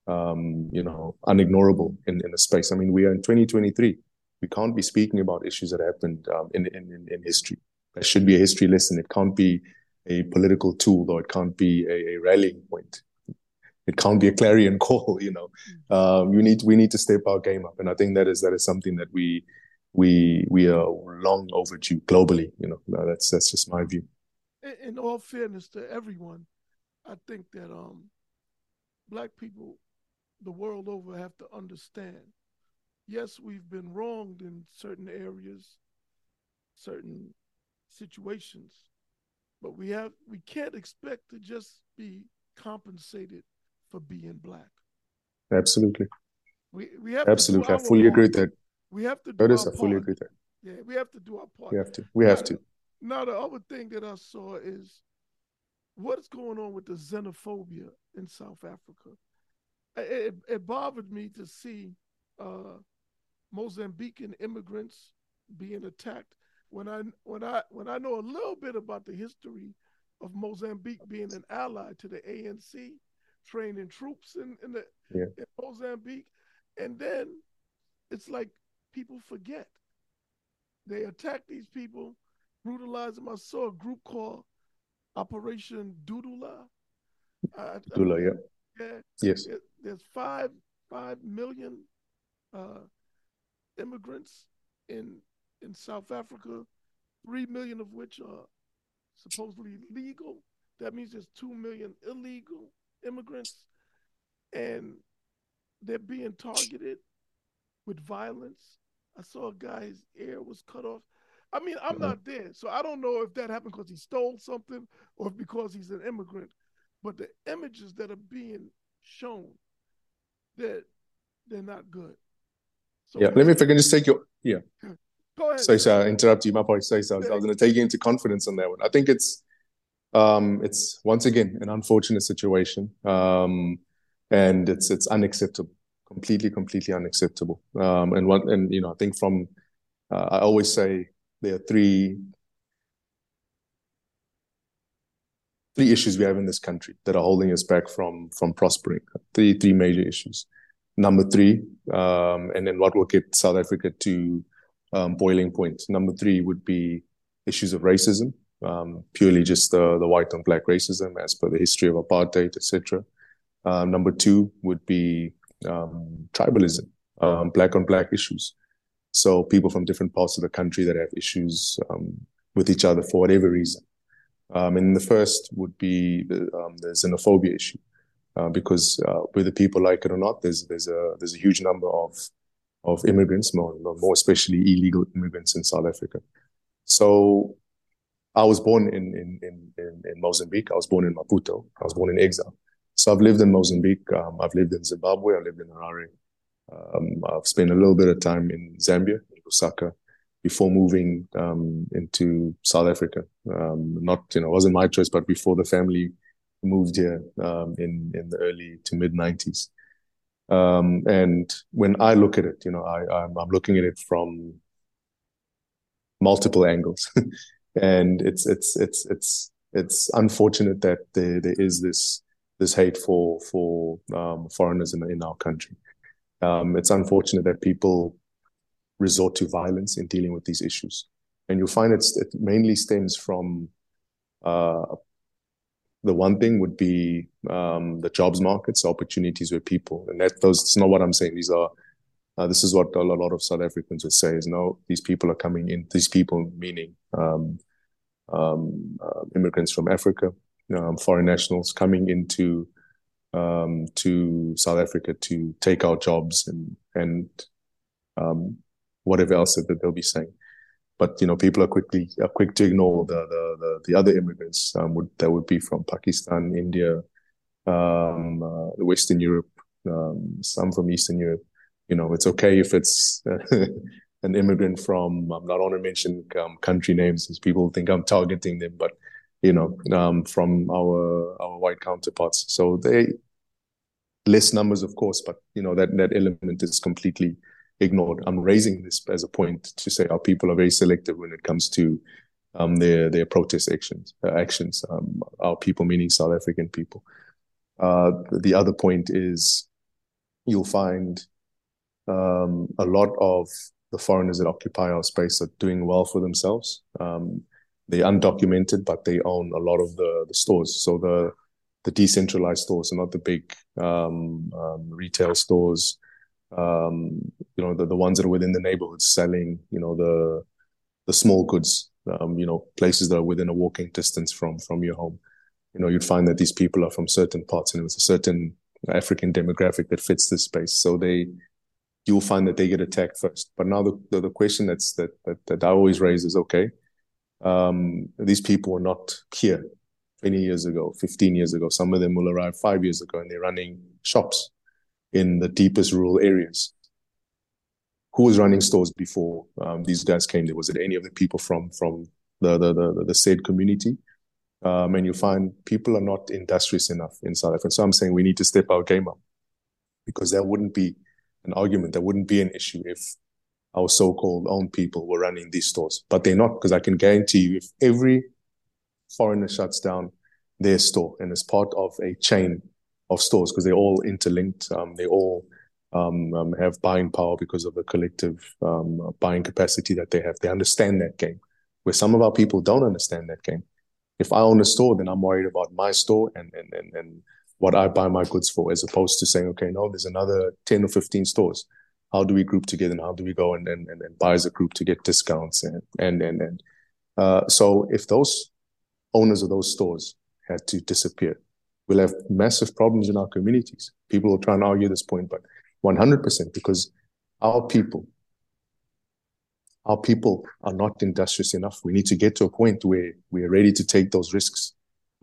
unignorable in the space? I mean, we are in 2023. We can't be speaking about issues that happened in history. That should be a history lesson. It can't be a political tool, though. It can't be a rallying point. It can't be a clarion call. You know, we need to step our game up, and I think that is something that we are long overdue globally. You know, that's just my view. In all fairness to everyone, I think that black people the world over have to understand. Yes, we've been wronged in certain areas, certain situations, but we can't expect to just be compensated for being black. Absolutely. We have absolutely. To do our I fully part. Agree with that. We have to do Curtis, our I fully part. Agree with that. Yeah, we have to do our part. We have to. Now, the other thing that I saw is what's going on with the xenophobia in South Africa. It bothered me to see Mozambican immigrants being attacked. When I know a little bit about the history of Mozambique being an ally to the ANC, training troops in Mozambique, and then it's like people forget. They attack these people, brutalize them. I saw a group called Operation Dudula. Dudula, yeah. Yeah. Yes. There's 5 million immigrants in South Africa, 3 million of which are supposedly legal. That means there's 2 million illegal immigrants, and they're being targeted with violence. I saw a guy, his ear was cut off. I mean, I'm not there, so I don't know if that happened because he stole something or because he's an immigrant. But the images that are being shown, they're not good. So yeah, if I can just take your... Yeah. Go ahead. Sorry, I interrupt you. My point, sorry, I was going to take you into confidence on that one. I think it's once again, an unfortunate situation. And it's unacceptable. Completely unacceptable. I think from I always say there are three issues we have in this country that are holding us back from prospering. Three major issues. Number three, and then what will get South Africa to boiling point. Number three would be issues of racism, purely just the white on black racism as per the history of apartheid, etc. Number two would be tribalism, black on black issues. So people from different parts of the country that have issues with each other for whatever reason. And the first would be the xenophobia issue, because whether people like it or not, there's a huge number of immigrants, more especially illegal immigrants in South Africa. So I was born in Mozambique. I was born in Maputo. I was born in exile. So I've lived in Mozambique. I've lived in Zimbabwe. I've lived in Harare. I've spent a little bit of time in Zambia, in Lusaka, before moving into South Africa. It wasn't my choice, but before the family moved here in the early to mid 90s. And when I look at it, I'm looking at it from multiple angles, and it's unfortunate that there is this hate for foreigners in our country. It's unfortunate that people resort to violence in dealing with these issues, and you'll find it mainly stems from the one thing would be the jobs markets, opportunities with people, and it's not what I'm saying. These are this is what a lot of South Africans would say is no, these people are coming in. These people meaning immigrants from Africa, foreign nationals coming into to South Africa to take our jobs and whatever else that they'll be saying, but people are quick to ignore the other immigrants that would be from Pakistan, India, Western Europe, some from Eastern Europe. It's okay if it's an immigrant from. I'm not going to mention country names because people think I'm targeting them, but from our white counterparts. So they less numbers, of course, but that element is completely ignored. I'm raising this as a point to say our people are very selective when it comes to their protest actions. Our people, meaning South African people. The other point is you'll find a lot of the foreigners that occupy our space are doing well for themselves. They're undocumented, but they own a lot of the stores. So the decentralized stores are not the big retail stores. The ones that are within the neighborhoods selling, the small goods, places that are within a walking distance from your home. You'd find that these people are from certain parts and it's a certain African demographic that fits this space. So you'll find that they get attacked first. But now the question that I always raise is, okay, these people were not here 20 years ago, 15 years ago. Some of them will arrive 5 years ago and they're running shops in the deepest rural areas. Who was running stores before these guys came there? Was it any of the people from the said community? And you find people are not industrious enough in South Africa. So I'm saying we need to step our game up, because that wouldn't be an argument, that wouldn't be an issue if our so-called own people were running these stores. But they're not, because I can guarantee you if every foreigner shuts down their store and is part of a chain of stores, because they're all interlinked, they all have buying power because of the collective buying capacity that they have. They understand that game, where some of our people don't understand that game. If I own a store, then I'm worried about my store and what I buy my goods for, as opposed to saying, okay, no, there's another 10 or 15 stores. How do we group together and how do we go and buy as a group to get discounts? So if those owners of those stores had to disappear, we'll have massive problems in our communities. People will try and argue this point, but 100%, because our people are not industrious enough. We need to get to a point where we are ready to take those risks.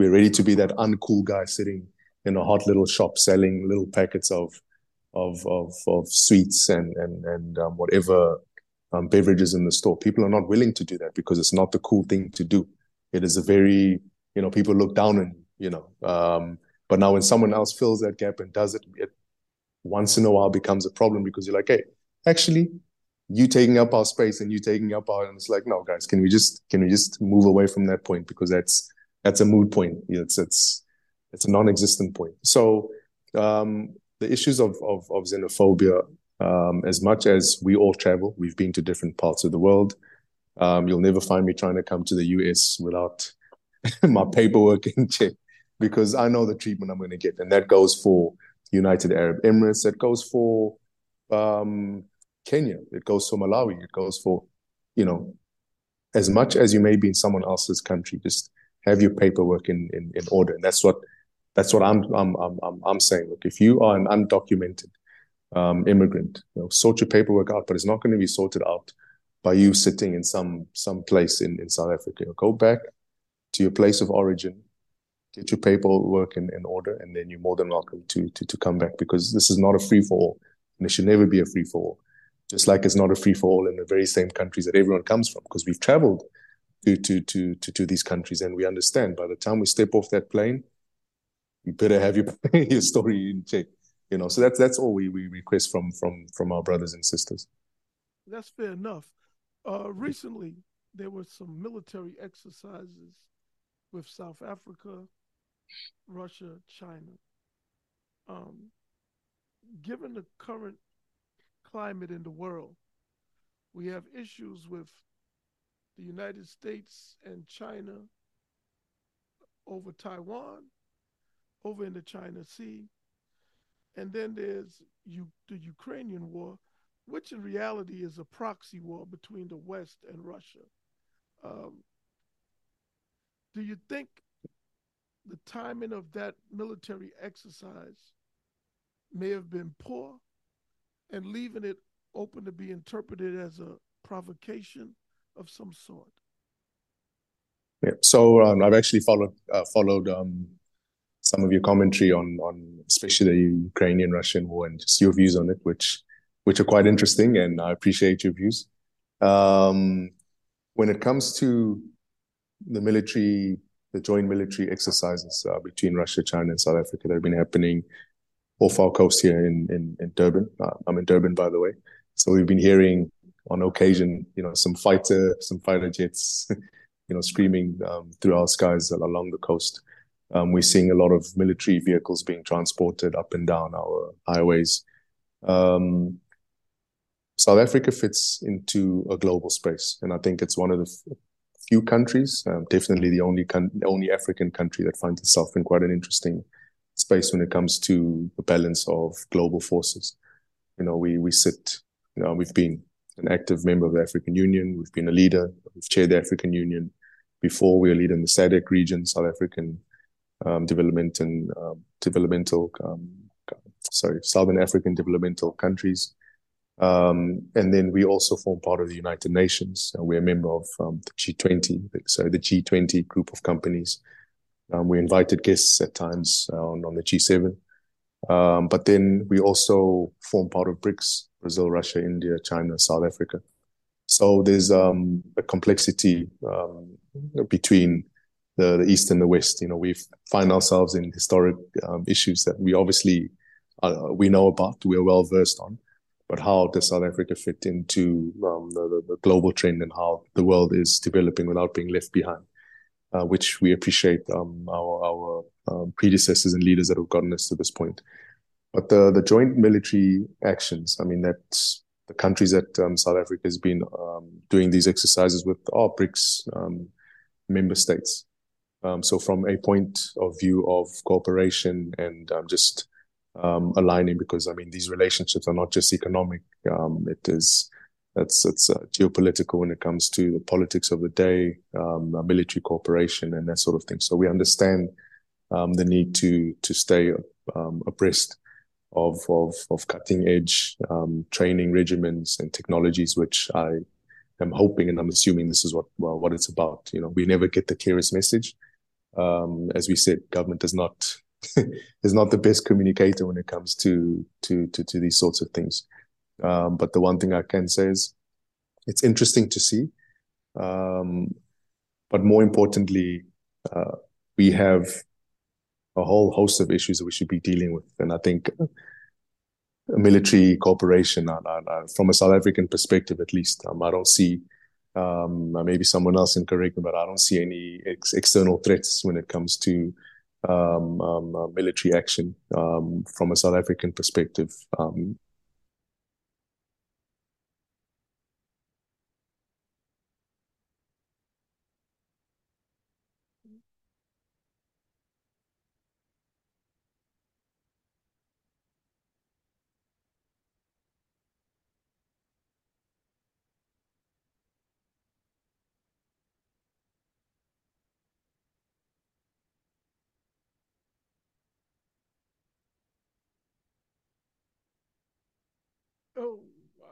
We're ready to be that uncool guy sitting in a hot little shop selling little packets of sweets and whatever beverages in the store. People are not willing to do that because it's not the cool thing to do. It is a very, people look down on you, but now when someone else fills that gap and does it, it once in a while becomes a problem, because you're like, hey, actually, you taking up our space and you taking up our, and it's like, no guys, can we just move away from that point? Because that's a moot point. It's a non-existent point. So the issues of xenophobia, as much as we all travel, we've been to different parts of the world. You'll never find me trying to come to the US without my paperwork in check, because I know the treatment I'm going to get. And that goes for United Arab Emirates. That goes for Kenya. It goes for Malawi. It goes for, as much as you may be in someone else's country, just have your paperwork in order. And that's what I'm saying. Look, if you are an undocumented immigrant, sort your paperwork out, but it's not going to be sorted out by you sitting in some place in South Africa. Go back to your place of origin, get your paperwork in order, and then you're more than welcome to come back, because this is not a free-for-all, and it should never be a free-for-all, just like it's not a free-for-all in the very same countries that everyone comes from, because we've traveled to these countries, and we understand by the time we step off that plane, you better have your story in check. So that's all we request from our brothers and sisters. That's fair enough. Recently, there were some military exercises with South Africa, Russia, China. Given the current climate in the world, we have issues with the United States and China over Taiwan, over in the China Sea. And then there's the Ukrainian war, which in reality is a proxy war between the West and Russia. Do you think the timing of that military exercise may have been poor, and leaving it open to be interpreted as a provocation of some sort? Yeah. So I've actually followed some of your commentary on especially the Ukrainian-Russian war, and just your views on it, which are quite interesting, and I appreciate your views. When it comes to the joint military exercises between Russia, China, and South Africa that have been happening off our coast here in Durban. I'm in Durban, by the way. So we've been hearing on occasion, some fighter jets, screaming through our skies along the coast. We're seeing a lot of military vehicles being transported up and down our highways. South Africa fits into a global space, and I think it's one of the few countries, definitely the only African country that finds itself in quite an interesting space when it comes to the balance of global forces. We sit, we've been an active member of the African Union. We've been a leader. We've chaired the African Union before. We were a leader in the SADC region, South African Southern African Developmental Countries. And then we also form part of the United Nations. We're a member of the G20, so the G20 group of companies. We invited guests at times on the G7. But then we also form part of BRICS, Brazil, Russia, India, China, South Africa. So there's a complexity between the East and the West. We find ourselves in historic issues that we obviously we know about, we're well versed on. But how does South Africa fit into the global trend and how the world is developing without being left behind, which we appreciate our predecessors and leaders that have gotten us to this point. But the joint military actions, that's the countries that South Africa has been doing these exercises with are BRICS member states. So from a point of view of cooperation and just aligning, because these relationships are not just economic. It's geopolitical when it comes to the politics of the day, military cooperation, and that sort of thing. So we understand the need to stay abreast of cutting edge training regimens and technologies, which I am hoping and I'm assuming this is what it's about. We never get the clearest message. As we said, government does not. Is not the best communicator when it comes to these sorts of things. But the one thing I can say is it's interesting to see. But more importantly, we have a whole host of issues that we should be dealing with. And I think military cooperation from a South African perspective, at least. I don't see, maybe someone else can correct me, but I don't see any external threats when it comes to military action from a South African perspective. Oh, wow.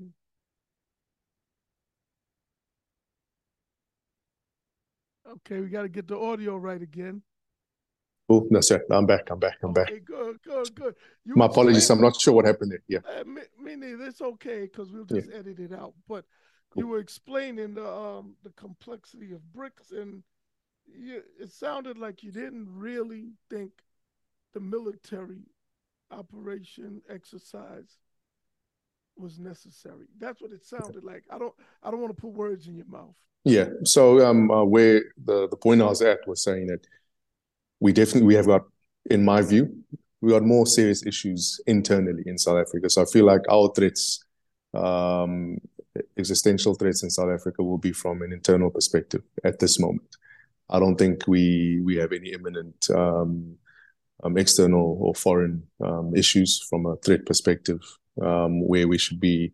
Mm-hmm. Okay, we got to get the audio right again. Oh, no, sir. I'm back. Okay, good. My apologies. I'm not sure what happened there. Yeah. Me neither. It's okay because we'll just edit it out. But you were explaining the complexity of BRICS, and it sounded like you didn't really think the military operation exercise was necessary. That's what it sounded like. I don't want to put words in your mouth. Yeah. So where the point I was at was saying that we have got, in my view, we got more serious issues internally in South Africa. So I feel like our threats, existential threats in South Africa, will be from an internal perspective at this moment. I don't think we have any imminent external or foreign issues from a threat perspective, where we should be,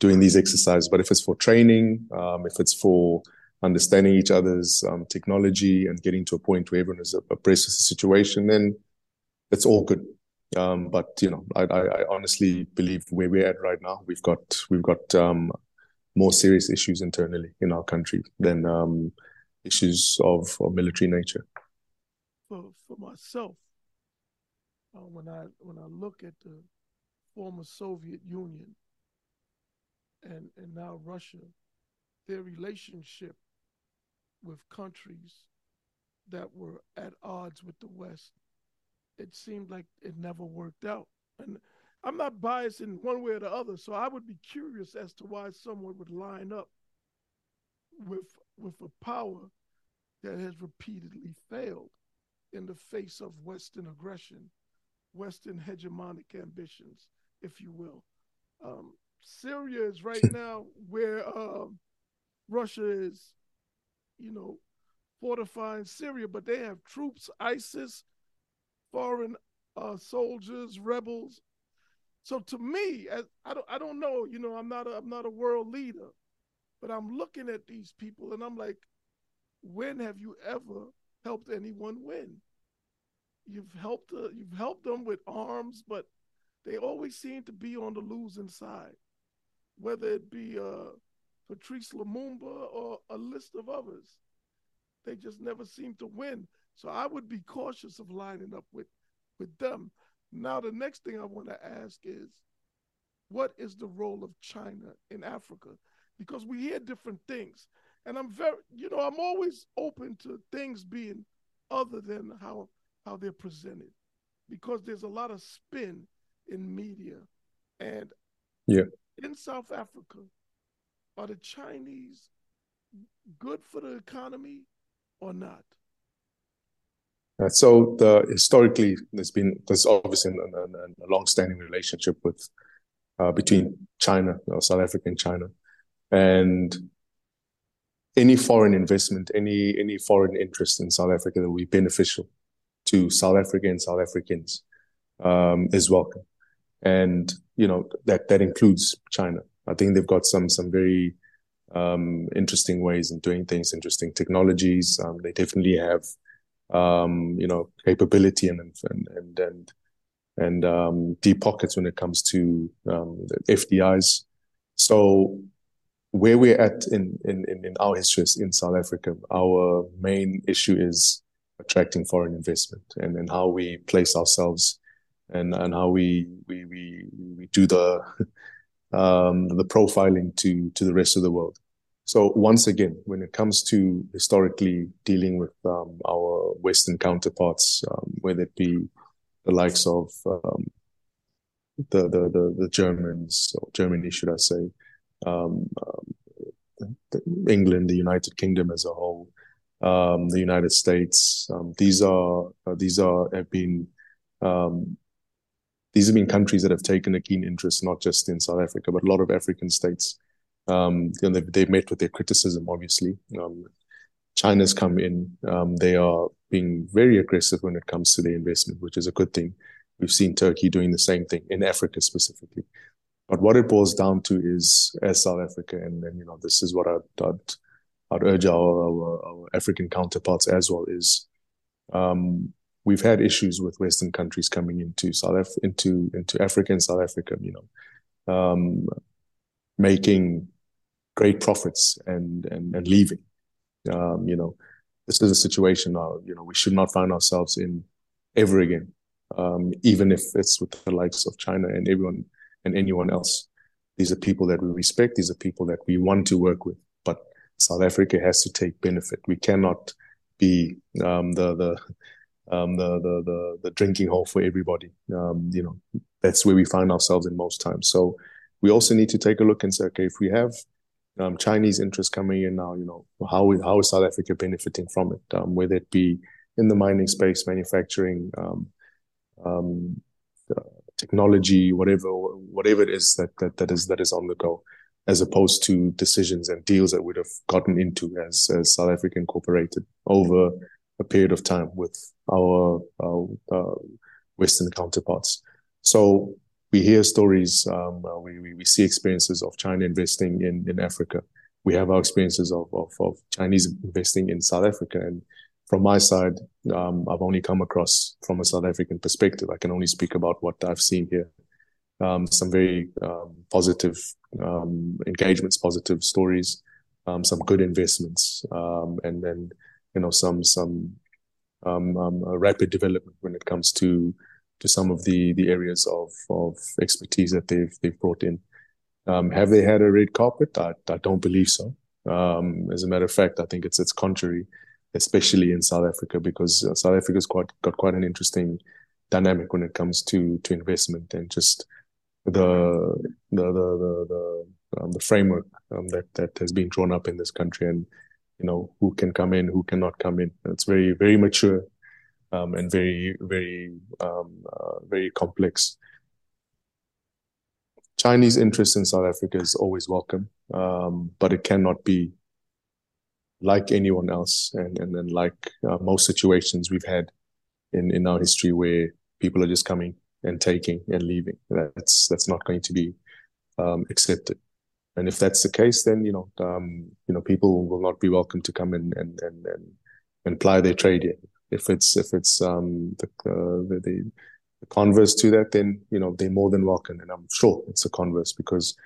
doing these exercises. But if it's for training, if it's for understanding each other's technology and getting to a point where everyone is abreast of the situation, then it's all good. But I honestly believe where we're at right now, we've got more serious issues internally in our country than issues of military nature. For myself, when I look at the former Soviet Union and now Russia, their relationship with countries that were at odds with the West, it seemed like it never worked out. And I'm not biased in one way or the other, so I would be curious as to why someone would line up with a power that has repeatedly failed in the face of Western aggression, Western hegemonic ambitions, if you will. Syria is right now where Russia is, fortifying Syria, but they have troops, ISIS, foreign soldiers, rebels. So to me, I don't know, I'm not a world leader, but I'm looking at these people and I'm like, when have you ever helped anyone win? You've helped them with arms, but they always seem to be on the losing side, whether it be Patrice Lumumba or a list of others. They just never seem to win. So I would be cautious of lining up with them. Now, the next thing I want to ask is, what is the role of China in Africa? Because we hear different things. And I'm very, I'm always open to things being other than how they're presented, because there's a lot of spin in media. And in South Africa, are the Chinese good for the economy or not? So historically, there's obviously a long-standing relationship with between China, South Africa and China. And any foreign investment, any foreign interest in South Africa that will be beneficial to South Africa and South Africans is welcome. And, that includes China. I think they've got some very interesting ways of doing things, interesting technologies. They definitely have, capability and deep pockets when it comes to FDIs. So where we're at in our history in South Africa, our main issue is attracting foreign investment and how we place ourselves and how we do the profiling to the rest of the world. So once again, when it comes to historically dealing with our Western counterparts, whether it be the likes of the Germans, or Germany, should I say, England, the United Kingdom as a whole, the United States. These have been countries that have taken a keen interest, not just in South Africa, but a lot of African states. They've met with their criticism, obviously. China's come in. They are being very aggressive when it comes to their investment, which is a good thing. We've seen Turkey doing the same thing in Africa specifically. But what it boils down to is, as South Africa, and this is what I'd urge our African counterparts as well, is we've had issues with Western countries coming into Africa and South Africa, making great profits and leaving. This is a situation now, we should not find ourselves in ever again, even if it's with the likes of China and everyone and anyone else. These are people that we respect. These are people that we want to work with. But South Africa has to take benefit. We cannot be the drinking hole for everybody. That's where we find ourselves in most times. So we also need to take a look and say, okay, if we have Chinese interest coming in now, how is South Africa benefiting from it? Whether it be in the mining space, manufacturing, technology, whatever it is that is on the go, as opposed to decisions and deals that we'd have gotten into as South Africa incorporated over a period of time with our Western counterparts. So we hear stories, we see experiences of China investing in Africa. We have our experiences of Chinese investing in South Africa. And from my side, I've only come across from a South African perspective. I can only speak about what I've seen here. Some very positive engagements, positive stories, some good investments, and then rapid development when it comes to some of the areas of expertise that they've brought in. Have they had a red carpet? I don't believe so. As a matter of fact, I think it's contrary, especially in South Africa, because South Africa's got quite an interesting dynamic when it comes to investment and just the framework that has been drawn up in this country, and who can come in, who cannot come in. It's very, very mature. And very, very, very complex. Chinese interest in South Africa is always welcome, but it cannot be like anyone else. And like most situations we've had in our history, where people are just coming and taking and leaving, that's not going to be accepted. And if that's the case, then people will not be welcome to come and ply their trade here. If it's the converse to that, then they're more than welcome, and I'm sure it's a converse because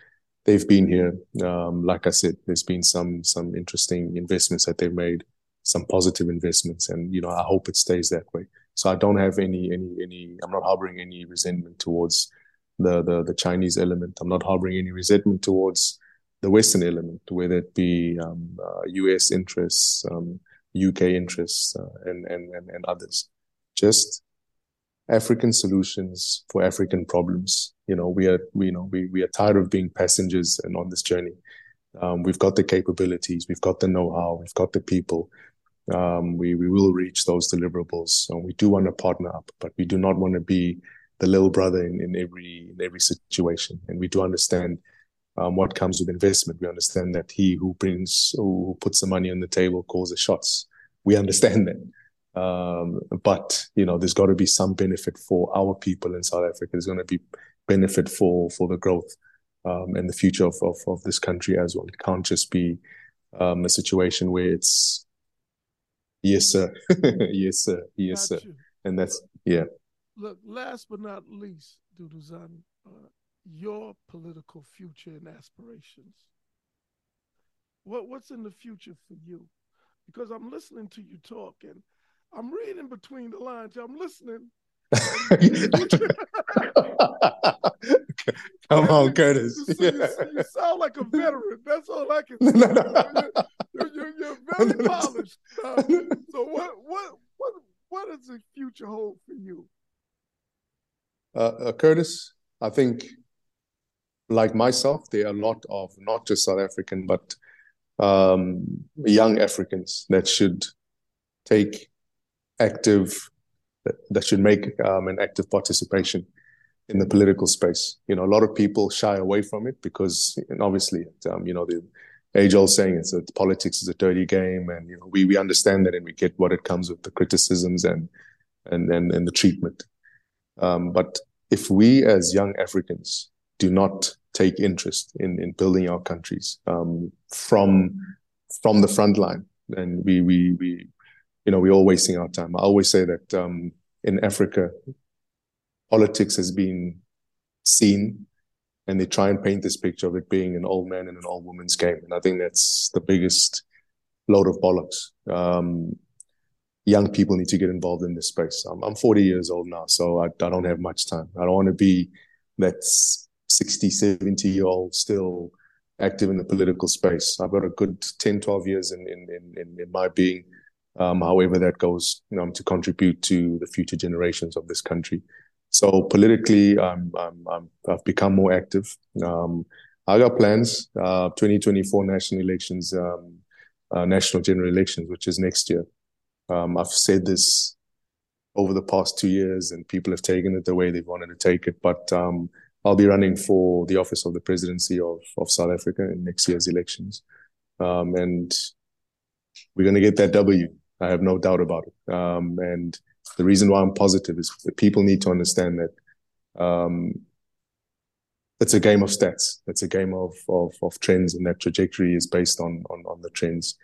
they've been here. Like I said, there's been some interesting investments that they've made, some positive investments, and I hope it stays that way. So I don't have any. I'm not harboring any resentment towards the Chinese element. I'm not harboring any resentment towards the Western element, whether it be U.S. interests, UK interests, and others. Just African solutions for African problems. We are tired of being passengers and on this journey. We've got the capabilities, we've got the know-how, we've got the people. We will reach those deliverables, and we do want to partner up, but we do not want to be the little brother in every situation. And we do understand what comes with investment. We understand that he who puts the money on the table calls the shots. We understand that. But, there's got to be some benefit for our people in South Africa. There's going to be benefit for the growth and the future of this country as well. It can't just be a situation where it's yes sir, yes sir, yes sir, and that's yeah. Look, last but not least, Duduzane, your political future and aspirations. What's in the future for you? Because I'm listening to you talk and I'm reading between the lines. I'm listening. Come on, Curtis. You sound like a veteran. That's all I can say. You're very polished. So what does the future hold for you? Curtis, I think, like myself, there are a lot of not just South African, but young Africans that should take active, that should make an active participation in the political space. You know, a lot of people shy away from it because, and obviously, you know, the age-old saying is that politics is a dirty game, and you know, we understand that, and we get what it comes with the criticisms and the treatment. But if we as young Africans do not take interest in building our countries from the front line, and we you know, we're all wasting our time. I always say that in Africa, politics has been seen, and they try and paint this picture of it being an old man and an old woman's game. And I think that's the biggest load of bollocks. Young people need to get involved in this space. I'm 40 years old now, so I don't have much time. I don't want to be that 60, 70-year-old still active in the political space. I've got a good 10, 12 years in my being. However that goes, you know, to contribute to the future generations of this country. So politically, I've become more active. I got plans, 2024 national elections, national general elections, which is next year. I've said this over the past 2 years, and people have taken it the way they've wanted to take it. But I'll be running for the office of the presidency of South Africa in next year's elections. And we're going to get that W. I have no doubt about it. And the reason why I'm positive is that people need to understand that it's a game of stats. It's a game of trends, and that trajectory is based on the trends.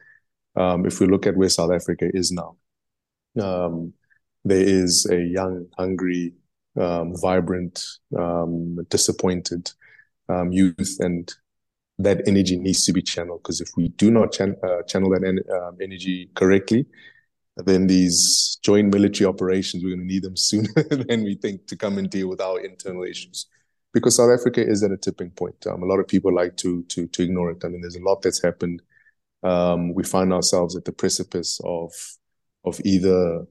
If we look at where South Africa is now, there is a young, hungry, vibrant, disappointed youth, and that energy needs to be channeled, because if we do not channel that energy correctly, then these joint military operations, we're going to need them sooner than we think to come and deal with our internal issues. Because South Africa is at a tipping point. A lot of people like to ignore it. I mean, there's a lot that's happened. We find ourselves at the precipice of either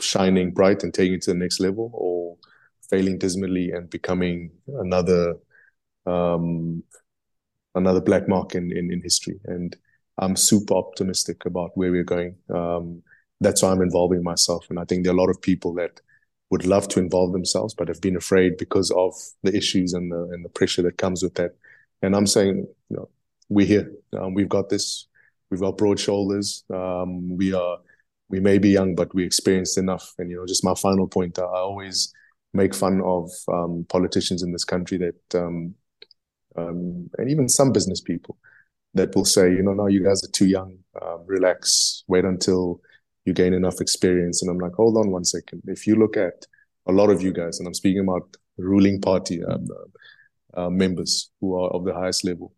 shining bright and taking it to the next level, or failing dismally and becoming another black mark in history. And I'm super optimistic about where we're going. That's why I'm involving myself. And I think there are a lot of people that would love to involve themselves, but have been afraid because of the issues and the pressure that comes with that. And I'm saying, you know, we're here. We've got this. We've got broad shoulders. We may be young, but we're experienced enough. And, you know, just my final point, I always make fun of politicians in this country that, and even some business people, that will say, you know, no, you guys are too young, relax, wait until you gain enough experience. And I'm like, hold on one second. If you look at a lot of you guys, and I'm speaking about ruling party members who are of the highest level,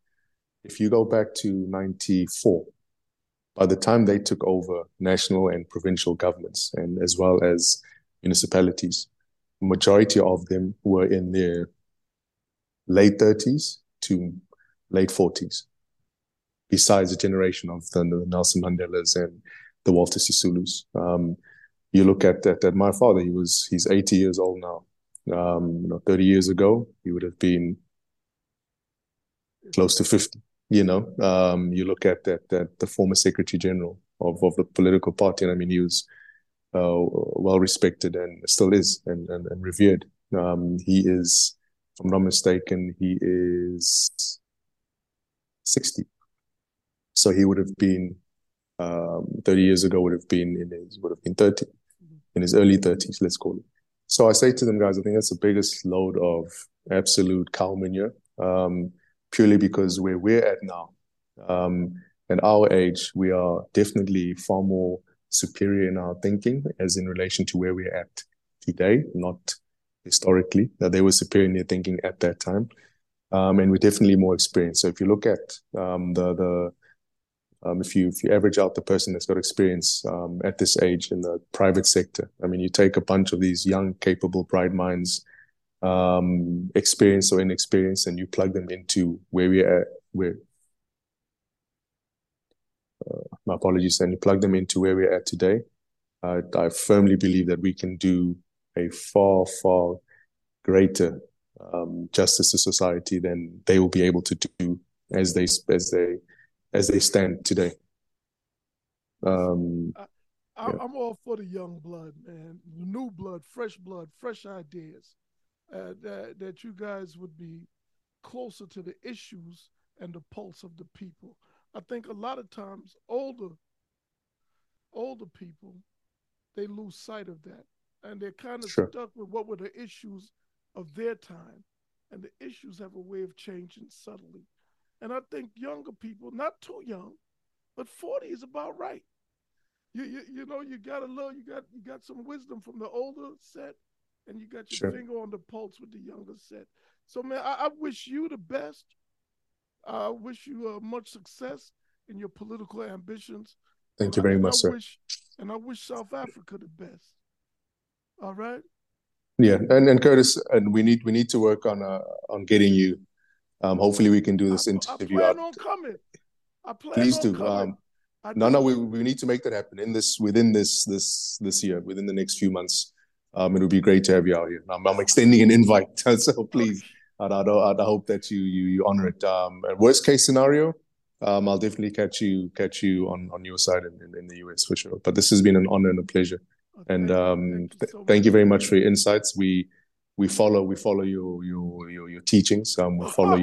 if you go back to 94, by the time they took over national and provincial governments, and as well as municipalities, majority of them were in their late 30s to late 40s. Besides the generation of the Nelson Mandelas and the Walter Sisulus. You look at my father, he's 80 years old now. 30 years ago, he would have been close to 50, you know. You look at the former Secretary General of the political party, and I mean, he was well respected and still is and revered. He is, if I'm not mistaken, he is 60. So he would have been 30 years ago. Would have been 30, in his early 30s, let's call it. So I say to them, guys, I think that's the biggest load of absolute cow manure purely because where we're at now, at our age, we are definitely far more superior in our thinking as in relation to where we're at today, not historically. Now, they were superior in their thinking at that time. And we're definitely more experienced. So if you look at if you average out the person that's got experience at this age in the private sector, I mean, you take a bunch of these young, capable, bright minds, experienced or inexperienced, and you plug them into where we are, where we're at today. I firmly believe that we can do a far, far greater justice to society than they will be able to do as they stand today. I'm all for the young blood, man. New blood, fresh ideas. That you guys would be closer to the issues and the pulse of the people. I think a lot of times older people, they lose sight of that. And they're kind of stuck with what were the issues of their time. And the issues have a way of changing subtly. And I think younger people, not too young, but 40 is about right. You know, you got some wisdom from the older set, and you got your finger on the pulse with the younger set. So, man, I wish you the best. I wish you much success in your political ambitions. Thank you very much, sir. And I wish South Africa the best. All right? Yeah, and Curtis, and we need to work on getting you. Hopefully, we can do this interview. I plan on coming. Please do. No, we need to make that happen within this year, within the next few months. It would be great to have you out here. I'm extending an invite, so please. I hope that you honor it. Worst case scenario, I'll definitely catch you on your side in the US for sure. But this has been an honor and a pleasure. Okay. And thank you very much for your insights. We follow your teachings. We follow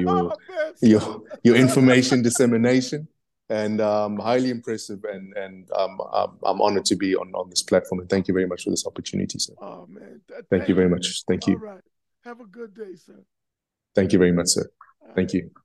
your information dissemination. And highly impressive, and I'm honored to be on this platform. And thank you very much for this opportunity, sir. Oh man, thank you very much. Thank you. All right. Have a good day, sir. Thank you very much, sir. Thank you.